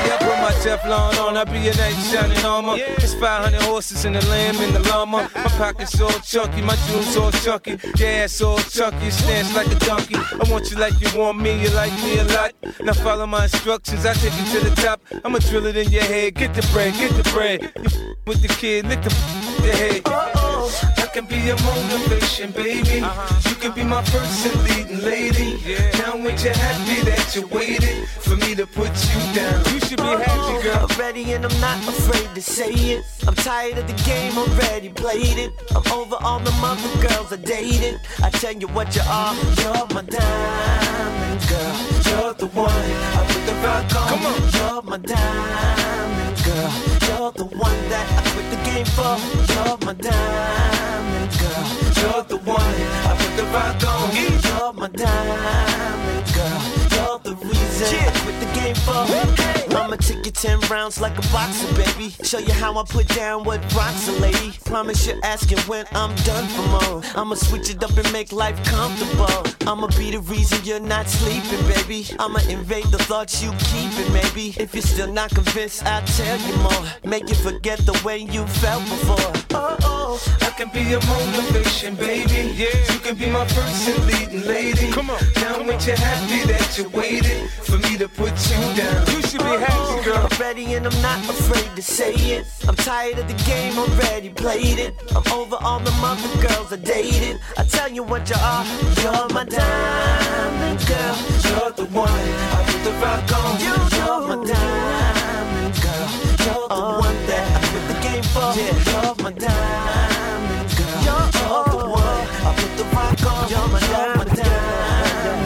Up with my Teflon on, I be an eight shining armor. It's five hundred horses in the lamb in the llama. My pockets all chunky, my jewels all chunky. Gas all chunky, stands like a donkey. I want you like you want me, you like me a lot. Now follow my instructions, I take you to the top. I'ma drill it in your head, get the bread, get the bread. You f- with the kid, lick the f- with the head. Uh-oh, I can be your motivation, baby. Uh-huh. You can be my first and leading lady. Yeah. Now ain't you happy that you waited for me to put you down? You should be happy, girl. I'm ready and I'm not afraid to say it. I'm tired of the game, already played it. I'm over all the mother girls I dated. I tell you what you are, you're my diamond girl. You're the one I put the rock on. Come on. You're my diamond girl. You're the one that I quit the game for. You're my diamond girl. You're the one I put the rock on. You're my diamond girl. You're the reason yeah. I quit the game for. I'ma take you ten rounds like a boxer, baby. Show you how I put down what rocks a lady. Promise you're asking when I'm done for more. I'ma switch it up and make life comfortable. I'ma be the reason you're not sleeping, baby. I'ma invade the thoughts you keep it, maybe. If you're still not convinced, I'll tell you more. Make you forget the way you felt before. Oh, oh, I can be your motivation, baby. Yeah. You can be my first and leading lady. Come on. Now ain't you happy that you waited for me to put you down? You should be happy, girl. I'm ready and I'm not afraid to say it. I'm tired of the game, already played it. I'm over all the mother girls I dated. I tell you what you are, you're my diamond girl. You're the one I put the rock on. You, you're my diamond girl. You're the oh, one that I put the game for. Yeah. You're my diamond girl. You're, you're the one I put the rock on. You're my diamond, you're my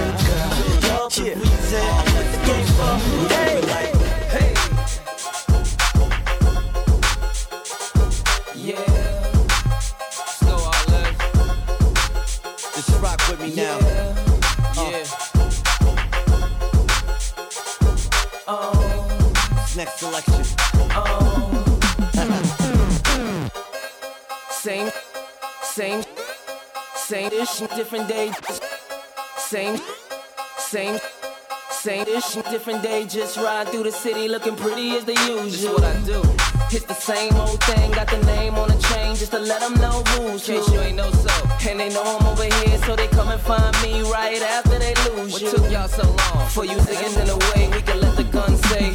diamond girl. You're the yeah. reason I put the game for. Hey, hey, hey. Yeah. So I left. Just rock with me now. Yeah. Next selection. Oh. Same, same, same ish, different day. Same, same, same ish, different day. Just ride through the city looking pretty as the usual. This is what I do. It's the same old thing, got the name on the chain just to let them know who's in case you ain't know so. And they know I'm over here, so they come and find me right after they lose you. What took y'all so long? For you niggas in the way, we can let the gun say.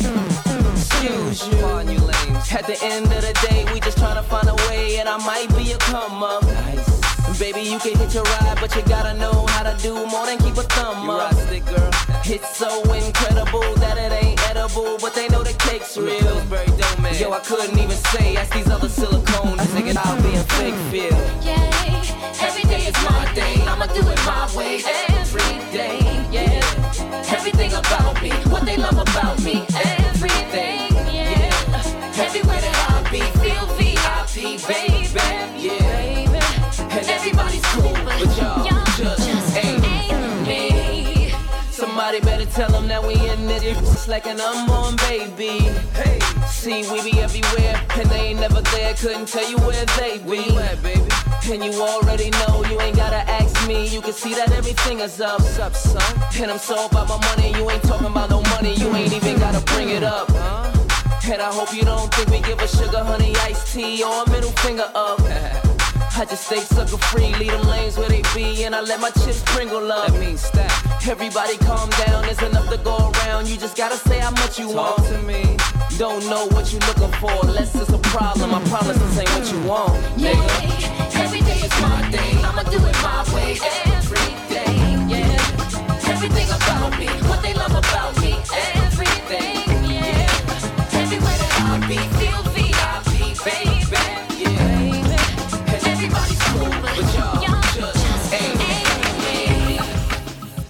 Excuse you. You lames. At the end of the day, we just tryna find a way, and I might be a come up. Nice. Baby, you can hit your ride, but you gotta know how to do more than keep a thumb up. You rock it, girl. It's so incredible that it ain't edible, but they know the cake's real. Pillsbury Dough, yo, I couldn't even say. Ask these other silicones, nigga, I'll be in fake feel. Yeah, every day is my day. I'ma do it my way every day. Yeah, everything about me, what they love about me, everything. Yeah, everywhere that I be, feel V I P, baby. Yeah. And everybody's cool, but y'all just ain't me. Somebody better tell them that we in it. It's like an unborn baby. Hey, see, we be everywhere, and they ain't never there. Couldn't tell you where they be. Where you at, baby? And you already know, you ain't gotta ask me. You can see that everything is up. What's up, son? And I'm so about my money. You ain't talking about no money. You ain't even gotta bring it up. Huh? And I hope you don't think we give a sugar, honey, iced tea, or a middle finger up. I just stay sucker free, leave them lanes where they be, and I let my chips sprinkle up. That means stack. Everybody calm down, there's enough to go around. You just gotta say how much you Talk want to me. Don't know what you looking for, unless it's a problem. I promise this ain't what you want. Yeah, nigga. Every day is my day. I'ma do it my way every day. Yeah, everything about me, what they love about me, everything. Yeah, everywhere that I be, feel V I P, baby.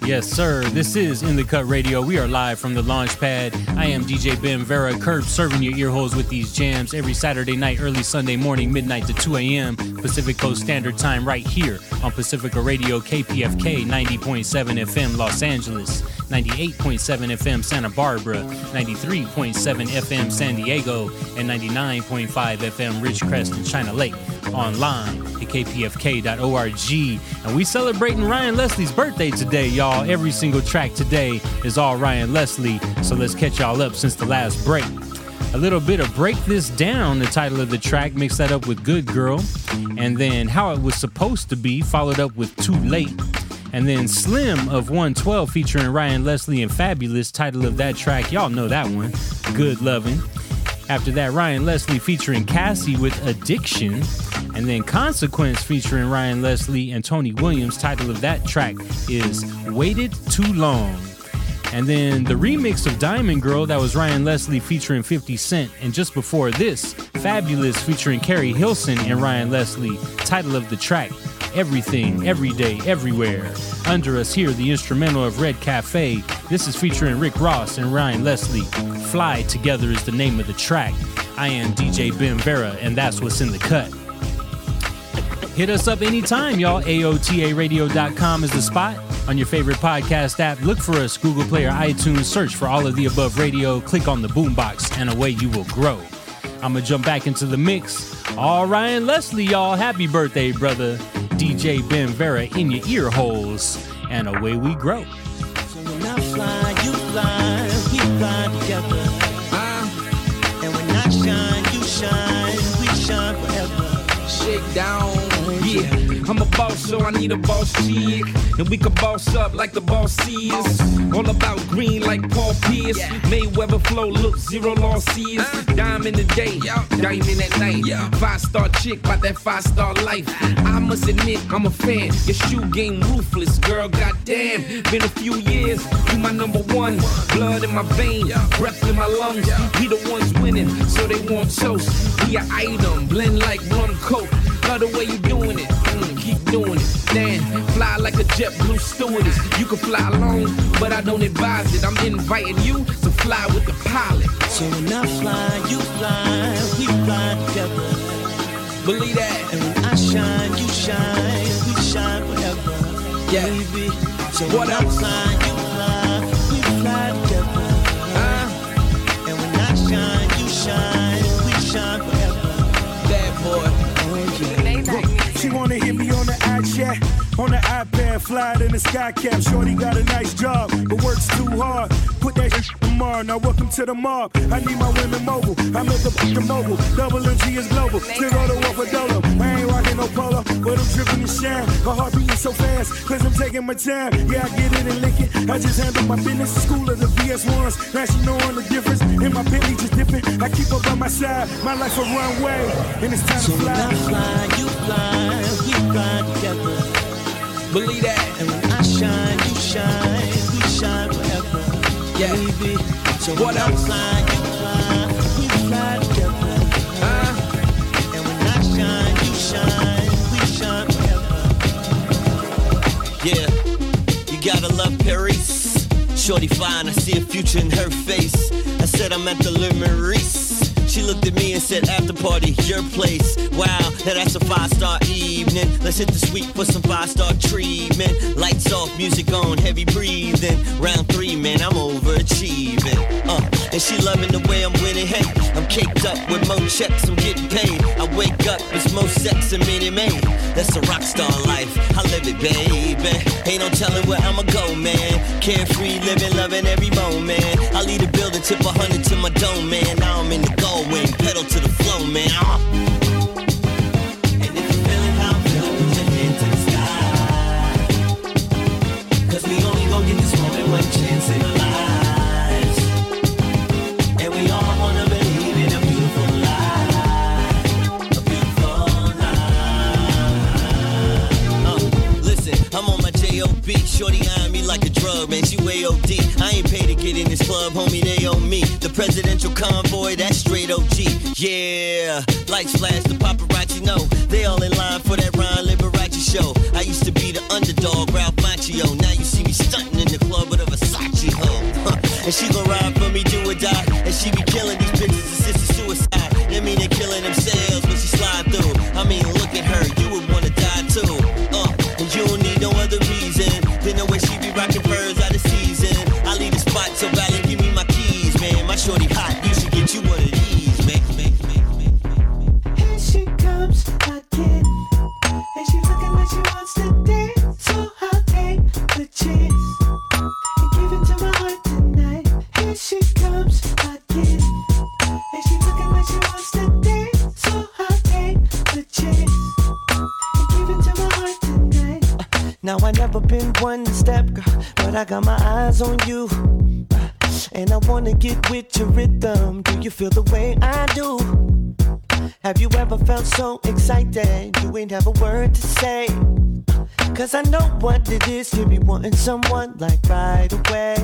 Yes, sir. This is In The Cut Radio. We are live from the launch pad. I am D J Ben Vera, Curb, serving your ear holes with these jams every Saturday night, early Sunday morning, midnight to two a.m. Pacific Coast Standard Time, right here on Pacifica Radio, K P F K, ninety point seven F M, Los Angeles, ninety-eight point seven F M, Santa Barbara, ninety-three point seven F M, San Diego, and ninety-nine point five F M, Ridgecrest and China Lake. Online at k p f k dot org. And we celebrating Ryan Leslie's birthday today, y'all. Every single track today is all Ryan Leslie. So let's catch y'all up since the last break. A little bit of Break This Down, the title of the track. Mix that up with Good Girl. And then How It Was Supposed To Be, followed up with Too Late. And then Slim of one twelve featuring Ryan Leslie and Fabulous, title of that track. Y'all know that one. Good Lovin'. After that, Ryan Leslie featuring Cassie with Addiction. And then Consequence featuring Ryan Leslie and Tony Williams. Title of that track is Waited Too Long. And then the remix of Diamond Girl, that was Ryan Leslie featuring fifty cent. And just before this, Fabulous featuring Carrie Hilson and Ryan Leslie. Title of the track, Everything, Every Day, Everywhere. Under us here, the instrumental of Red Cafe. This is featuring Rick Ross and Ryan Leslie. Fly Together is the name of the track. I am D J Ben Vera, and that's what's in the cut. Hit us up anytime, y'all. A O T A radio dot com is the spot. On your favorite podcast app, look for us, Google Play or iTunes. Search for All of the Above Radio. Click on the boombox, and away you will grow. I'm going to jump back into the mix. All Ryan Leslie, y'all. Happy birthday, brother. D J Ben Vera in your ear holes, and away we grow. So when I fly, you fly, we fly together. Uh, and when I shine, you shine, we shine forever. Shake down. Yeah, I'm a boss, so I need a boss chick. And we can boss up like the boss is. All about green like Paul Pierce. Yeah. Mayweather flow, look, zero losses. Uh, Dime in the day, yeah. Diamond at night. Yeah. Five-star chick, about that five-star life. I must admit, I'm a fan. Your shoe game ruthless, girl, goddamn. Been a few years, you my number one. Blood in my vein, yeah. Breath in my lungs. Yeah. We the ones winning, so they want toast. We an item, blend like rum coke. Love the way you doing it, mm, keep doing it. Damn, fly like a JetBlue stewardess. You can fly alone, but I don't advise it. I'm inviting you to fly with the pilot. So when I fly, you fly, we fly together. Believe that. And when I shine, you shine, we shine forever. Yeah, baby. So what when I fly, you fly, we fly together. Uh, and when I shine, you shine, we shine forever. Bad boy. She wanna hit me on the iChat, on the iPad, fly it in the sky cap. Shorty got a nice job, but works too hard. Put that shit in the mob, now welcome to the mob. I need my women mobile, I make the fucking mobile. Double M G is global, still go to work with Dolo. I ain't rocking no polo, but I'm dripping and shine. My heart beating so fast, cause I'm taking my time. Yeah, I get it and lick it, I just handle my business. School of the V S ones, now she knowin' the difference. In my Bentley just dipping, I keep up by my side. My life a runway, and it's time to fly. So when I fly, you fly. We grind together. Believe that. And when I shine, you shine, we shine forever. Yeah, baby. So what I'm flying, you fly, we fly together. Huh? And when I shine, you shine, we shine forever. Yeah, you gotta love Paris. Shorty fine, I see a future in her face. I said I'm at the Le Maurice. She looked at me and said, after party, your place. Wow, now that's a five-star evening. Let's hit the suite for some five-star treatment. Lights off, music on, heavy breathing. Round three, man, I'm overachieving. Uh, and she loving the way I'm winning. Hey, I'm caked up with more checks, I'm getting paid. I wake up, it's more sex and Minnie Maid. That's a rock star life, I live it, baby. Ain't no telling where I'ma go, man. Carefree, living, loving every moment. I leave the building, tip a hundred to my dome, man. Now I'm in the gold. Wing, pedal to the flow, man. Uh-huh. Shorty eyeing me like a drug, man, she way O D. I ain't paid to get in this club, homie, they owe me. The presidential convoy, that's straight O G. Yeah, lights flash, the paparazzi know. They all in line for that Ron Liberace show. I used to be the underdog, Ralph Macchio. Now you see me stunting in the club with a Versace hoe. Huh. And she gon' ride for me, do or die. And she be killing these bitches, assisted suicide. That mean they killing themselves when she slide through. I mean, look at her, you would wanna die too. Uh, and you don't need no other reason. Then the way she be rocking birds out of season. I leave the spot so valley, give me my keys, man. My shorty hot, you should get you one of these, man. Make, make, make, make. Here she comes again. And she looking like she wants to dance. So I'll take the chance and give it to my heart tonight. Here she comes again. And she looking like she wants to dance. So I'll take the chance and give it to my heart tonight. Uh, now I never been one to step, girl, but I got my eyes on you, uh, and I wanna get with your rhythm. Do you feel the way I do? Have you ever felt so excited you ain't have a word to say? Cause I know what it is to be wanting someone like right away.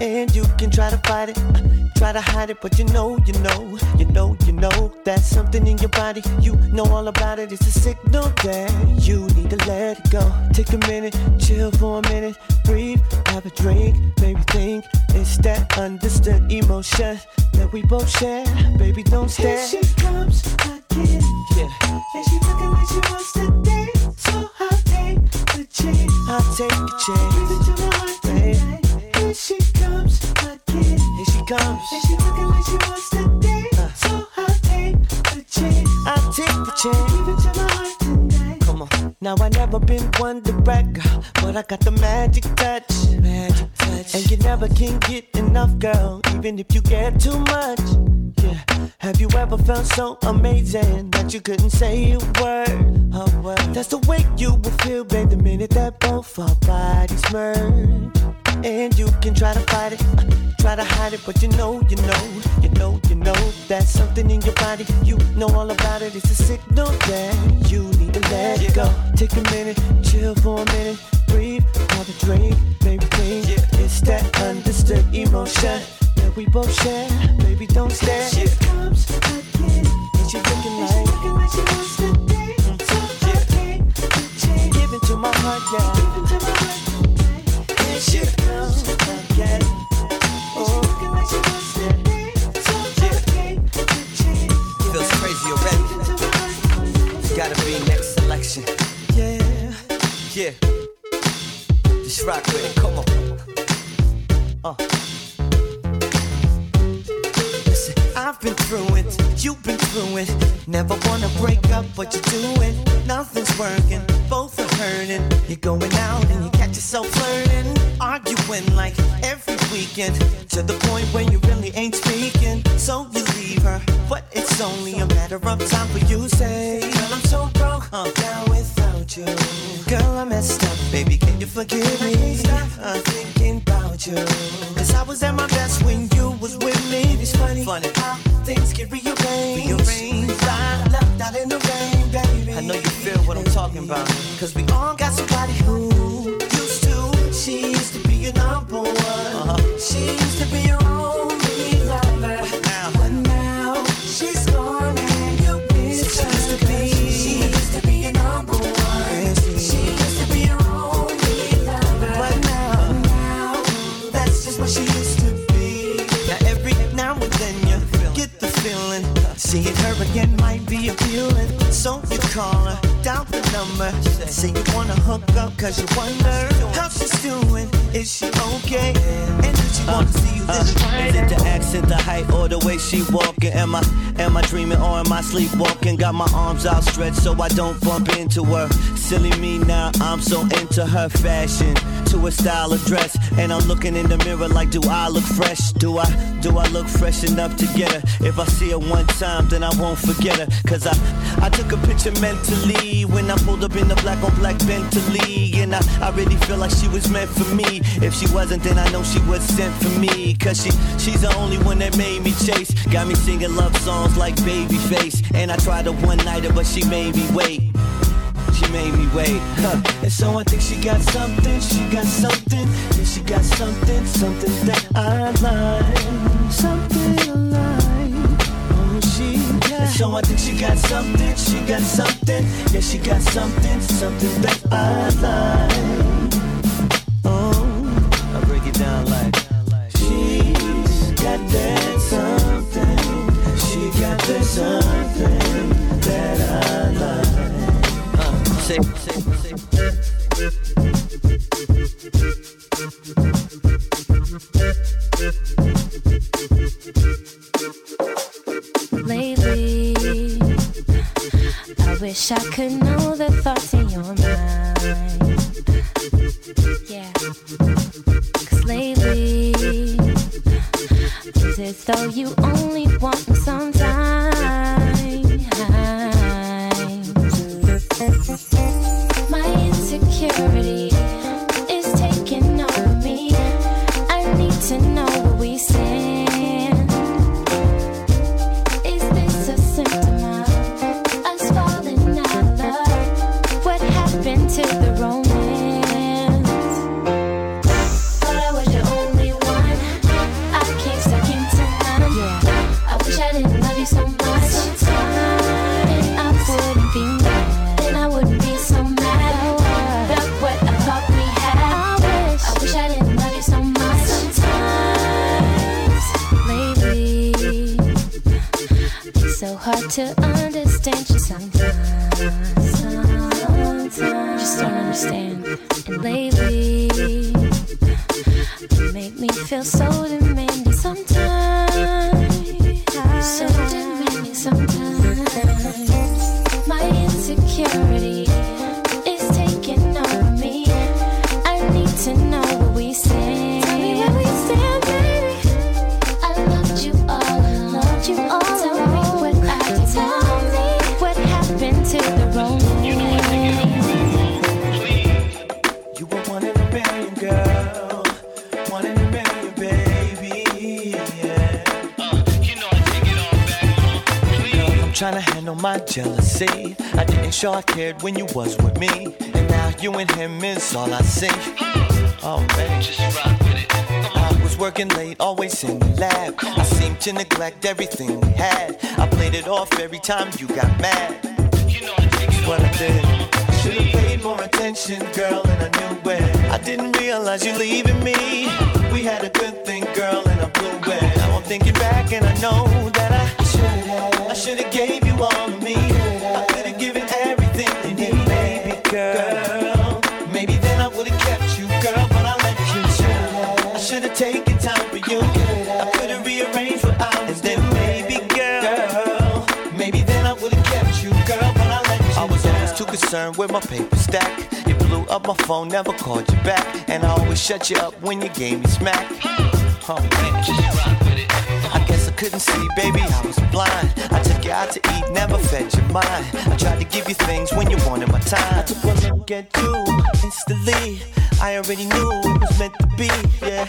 And you can try to fight it, uh, try to hide it, but you know, you know, you know, you know that's something in your body, you know all about it. It's a signal that you need to let it go. Take a minute, chill for a minute, breathe, have a drink, baby think. It's that understood emotion that we both share, baby don't stare. Here she comes again, yeah. And she looking like she wants to dance, so I'll take the chance. I'll take a chance. Give it to my heart tonight. Here she comes again. Here she comes. And she looking like she wants to dance. Uh, so I'll take the chance. I'll take the chance. Give it to my heart tonight. Come on. Now I never been one to brag, girl, but I got the magic touch. Magic touch. And you never can get enough, girl, even if you get too much. Yeah. Have you ever felt so amazing that you couldn't say a word? A word. That's the way you will feel, babe, the minute that both our bodies merge. And you can try to fight it, uh, try to hide it, but you know, you know, you know, you know that's something in your body, you know all about it. It's a signal that you need to let yeah. go. Take a minute, chill for a minute, breathe, have a drink, baby think. Yeah. It's that understood emotion that we both share, baby don't stare. She comes again, and she looking like, and she looking like she wants to dance. So I take the chance, give it to my heart, yeah. Give it to my heart. She comes again. Oh, yeah. Feels crazy already. It's gotta be next selection. Yeah, yeah. Just rock with it. Come on. Uh. Listen, I've been through it. You've been through it. Never wanna break up, but you do it. Nothing's working. Both are hurting. You're going out and you catch yourself flirting. Arguing like every weekend, to the point where you really ain't speaking. So you leave her, but it's only a matter of time for you say, girl, I'm so broke uh, down without you. Girl, I messed up, baby, can you forgive me? Stop thinking about you, cause I was at my best when you was with me. It's funny, funny how things get rearranged. Rearranged. I left out in the rain, baby. I know you feel what I'm talking about. talking about. Cause we all got somebody who used to. She used to be your number one. Uh-huh. She used to be your only lover. But now, but now she's gone and you miss her. She used to be. She used to be your number one. She used to be your only lover. But now, but now that's just what she used to be. Now every now and then you get the feeling. Seeing her again might be appealing. So you call her, dial the number. Say you wanna hook up cause you wonder how she's doing, is she okay? And did she wanna uh, see you this uh, is it the accent, the height, or the way she walking? Am I, am I dreaming or am I sleepwalking? Got my arms outstretched so I don't bump into her. Silly me now, I'm so into her fashion, to her style of dress. And I'm looking in the mirror like, do I look fresh? Do I, do I look fresh enough to get her? If I see her one time, then I won't forget her. Cause I, I took a picture mentally when I pulled up in the black on black Bentley. And I, I really feel like she was meant for me. If she wasn't, then I know she was sent for me. Cause she, she's the only one that made me chase. Got me singing love songs like Babyface. And I tried a one-nighter, but she made me wait. She made me wait, huh. And so I think she got something, she got something. And she got something, something that I like. Something I like, oh she got. And so I think she got something, she got something. Yeah, she got something, something that I like. Oh, I'll break it down like she's got that something. She got that something that I like. Say, say, say. Lately, I wish I could know the thoughts in your mind. Yeah, cause lately, it's as though you only want me sometimes. My insecurity is taking over me. I need to know where we stand. Is this a symptom of us falling out of love? What happened to the romance? Hard to understand you sometimes, sometimes. Just don't understand. And lately, you make me feel so demanding sometimes. So demanding sometimes. My insecurity is taking over me. I need to know where we stand. Tell me where we stand, baby. I loved you all. I loved you all. To the road. You know what to get on. You were one in a million, girl. One in a million, baby. Yeah. Uh, you know I take it all back, mom. Please. Girl, I'm trying to handle my jealousy. I didn't show I cared when you was with me, and now you and him is all I see. Hmm. Oh, baby, just rock with it. I was working late, always in the lab. I seemed to neglect everything we had. I played it off every time you got mad. What I did, I should've paid more attention, girl, and I knew it. I didn't realize you leaving me. We had a good thing, girl, and I blew it. Now I'm thinking back, and I know that I should've. I should've gave you all of me. I could've given everything you need, baby girl. Maybe then I would've kept you, girl, but I let you. I should've taken time for you. I could've rearranged for hours. And then maybe, girl, maybe then I would've kept you, girl. Too concerned with my paper stack. You blew up my phone, never called you back. And I always shut you up when you gave me smack. Huh. I guess I couldn't see, baby, I was blind. I took you out to eat, never fed your mind. I tried to give you things when you wanted my time. I took one look at you, instantly I already knew it was meant to be, yeah.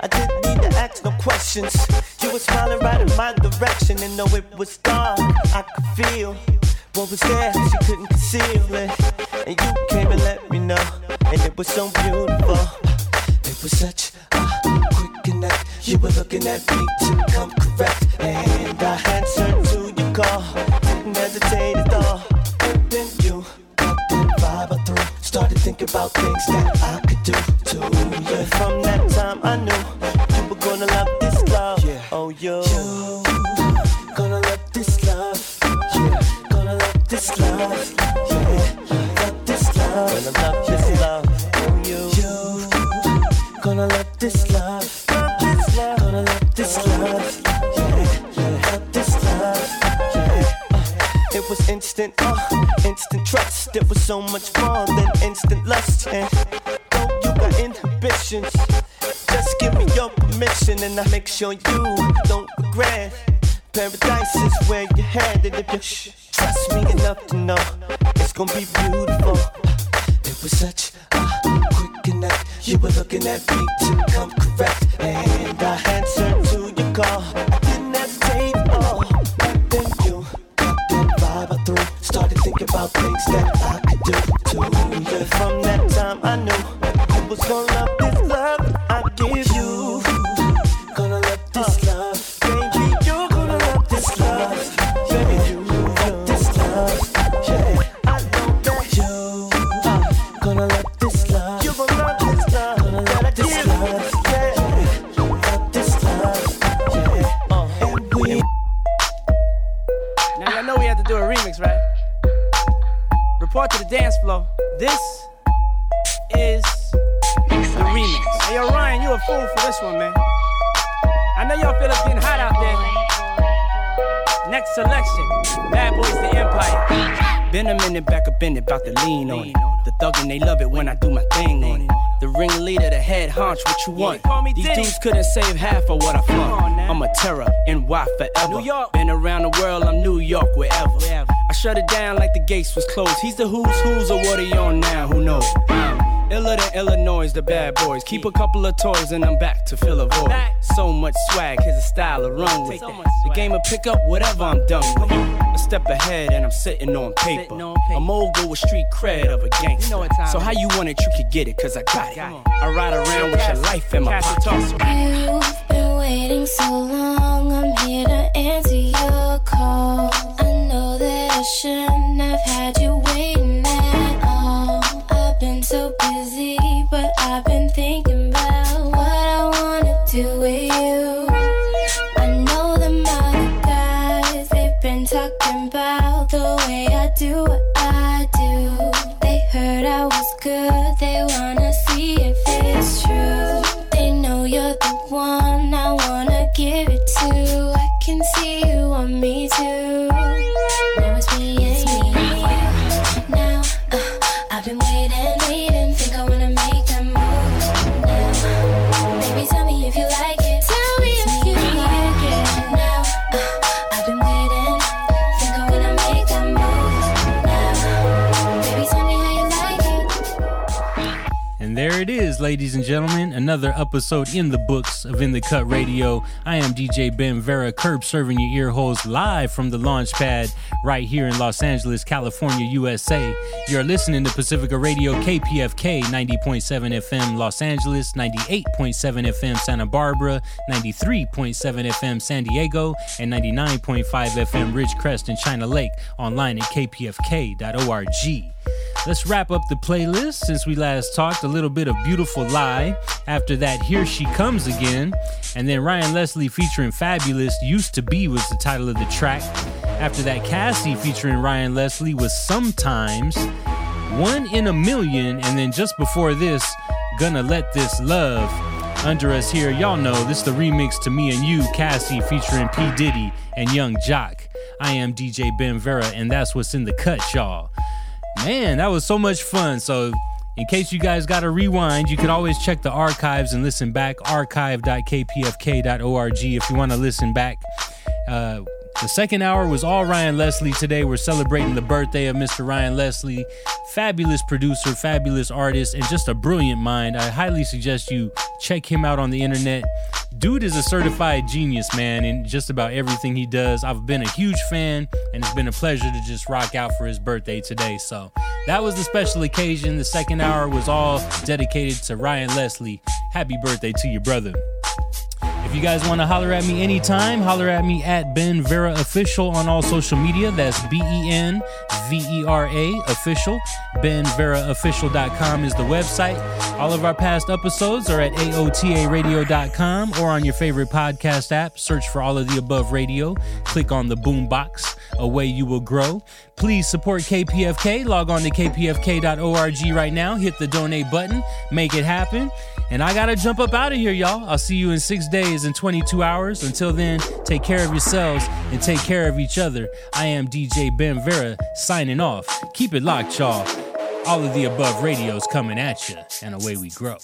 I didn't need to ask no questions. You were smiling right in my direction. And though it was dark, I could feel What was there, she couldn't conceal it. And you came and let me know. And it was so beautiful. It was such a quick connect. You were looking at me to come correct. And I answered to your call. Didn't hesitate at all. And then you got that vibe I threw. Started thinking about things that I could do to you. And from that time I knew you were gonna love this love. Yeah. Oh, you. you gonna love this love. Yeah. Gonna love this love. Yeah. Love this love. Gonna love this love. Oh, you. you gonna love this love. Gonna love this love. Yeah. Love this love. Yeah. Uh, it was instant, uh, instant trust. It was so much more than instant lust. And though you got inhibitions, just give me your permission and I'll make sure you don't regret. Paradise is where you're headed if you sh- trust me enough to know it's gonna be beautiful. It was such a quick connect. You were looking at me to come correct. And I answered to your call. I didn't hesitate at all. And then you got that vibe I threw. Started thinking about things that I could do to you. And from that time I knew I was gonna love this love I give you. Gonna love this love. Baby, you're gonna love this love. Yeah, you love this love. Yeah, I know that you gonna love this love. You gonna love this love. Gonna love this love. Do a remix, right? Report to the dance floor. This is the remix. Hey, yo, Ryan, you a fool for this one, man. I know y'all feel it's getting hot out there. Next selection, Bad Boys the Empire. Been a minute back up in it, about to lean on it. The thuggin', they love it when I do my thing on it. The ringleader, the head hunch, what you want? Yeah, these Diddy. Dudes couldn't save half of what I flung. I'm a terror, N Y forever. New York. Been around the world, I'm New York, wherever. wherever. I shut it down like the gates was closed. He's the who's who's or what he on now, who knows? Um, iller than Illinois, the Bad Boys. Keep a couple of toys and I'm back to fill a void. So much swag, here's a style of run with. The game of pick up, whatever I'm done with. A step ahead and I'm sitting on paper. A mogul with street cred of a gangster. So how you want it, you can get it, cause I got it. I ride around with your life in my pocket. You've been waiting so long. I'm here to answer your call. I know that I shouldn't have had you waiting at all. I've been so busy, but I've been thinking about what I wanna do with you. I know the amount of guys they've been talking about the way I do what I do. They heard I was good, they wanna see if it's true. They know you're the one I wanna give it to. I can see you on me too. Now it's me and me. Now uh, I've been waiting, waiting. Think I wanna make a move now. Baby, tell me if you like it. Tell me if you like it. Now uh, I've been waiting. Think I wanna make a move now. Baby, tell me how you like it. And there it is, ladies and gentlemen, another episode in the books of In The Cut Radio. I am D J Ben Vera, curb serving your ear holes live from the launch pad right here in Los Angeles, California, U S A. You're listening to Pacifica Radio, K P F K, ninety point seven F M Los Angeles, ninety-eight point seven F M Santa Barbara, ninety-three point seven F M San Diego, and ninety-nine point five F M Ridgecrest and China Lake, online at k p f k dot org. Let's wrap up the playlist since we last talked. A little bit of Beautiful Lie. After that, Here She Comes Again. And then Ryan Leslie featuring Fabulous, Used to Be was the title of the track. After that, Cassie featuring Ryan Leslie was Sometimes, One in a Million. And then just before this, Gonna Let This Love. Under us here, y'all know this is the remix to Me and You, Cassie featuring P. Diddy and Young Jock. I am D J Ben Vera, and that's what's in the cut, y'all. Man, that was so much fun. So in case you guys got to rewind, you can always check the archives and listen back. archive dot k p f k dot org if you want to listen back. Uh, The second hour was all Ryan Leslie. Today we're celebrating the birthday of Mister Ryan Leslie. Fabulous producer, fabulous artist, and just a brilliant mind. I highly suggest you check him out on the internet. Dude is a certified genius, man, in just about everything he does. I've been a huge fan, and it's been a pleasure to just rock out for his birthday today. So that was the special occasion. The second hour was all dedicated to Ryan Leslie. Happy birthday to your brother. If you guys want to holler at me anytime, holler at me at Ben Vera Official on all social media. That's B E N V E R A Official. Ben Vera Official dot com is the website. All of our past episodes are at A O T A radio dot com or on your favorite podcast app. Search for All of the Above Radio. Click on the boombox. Away you will grow. Please support K P F K. Log on to K P F K dot org right now. Hit the donate button. Make it happen. And I gotta jump up out of here, y'all. I'll see you in six days and twenty-two hours. Until then, take care of yourselves and take care of each other. I am D J Ben Vera signing off. Keep it locked, y'all. All of the Above Radio's coming at you, and away we grow.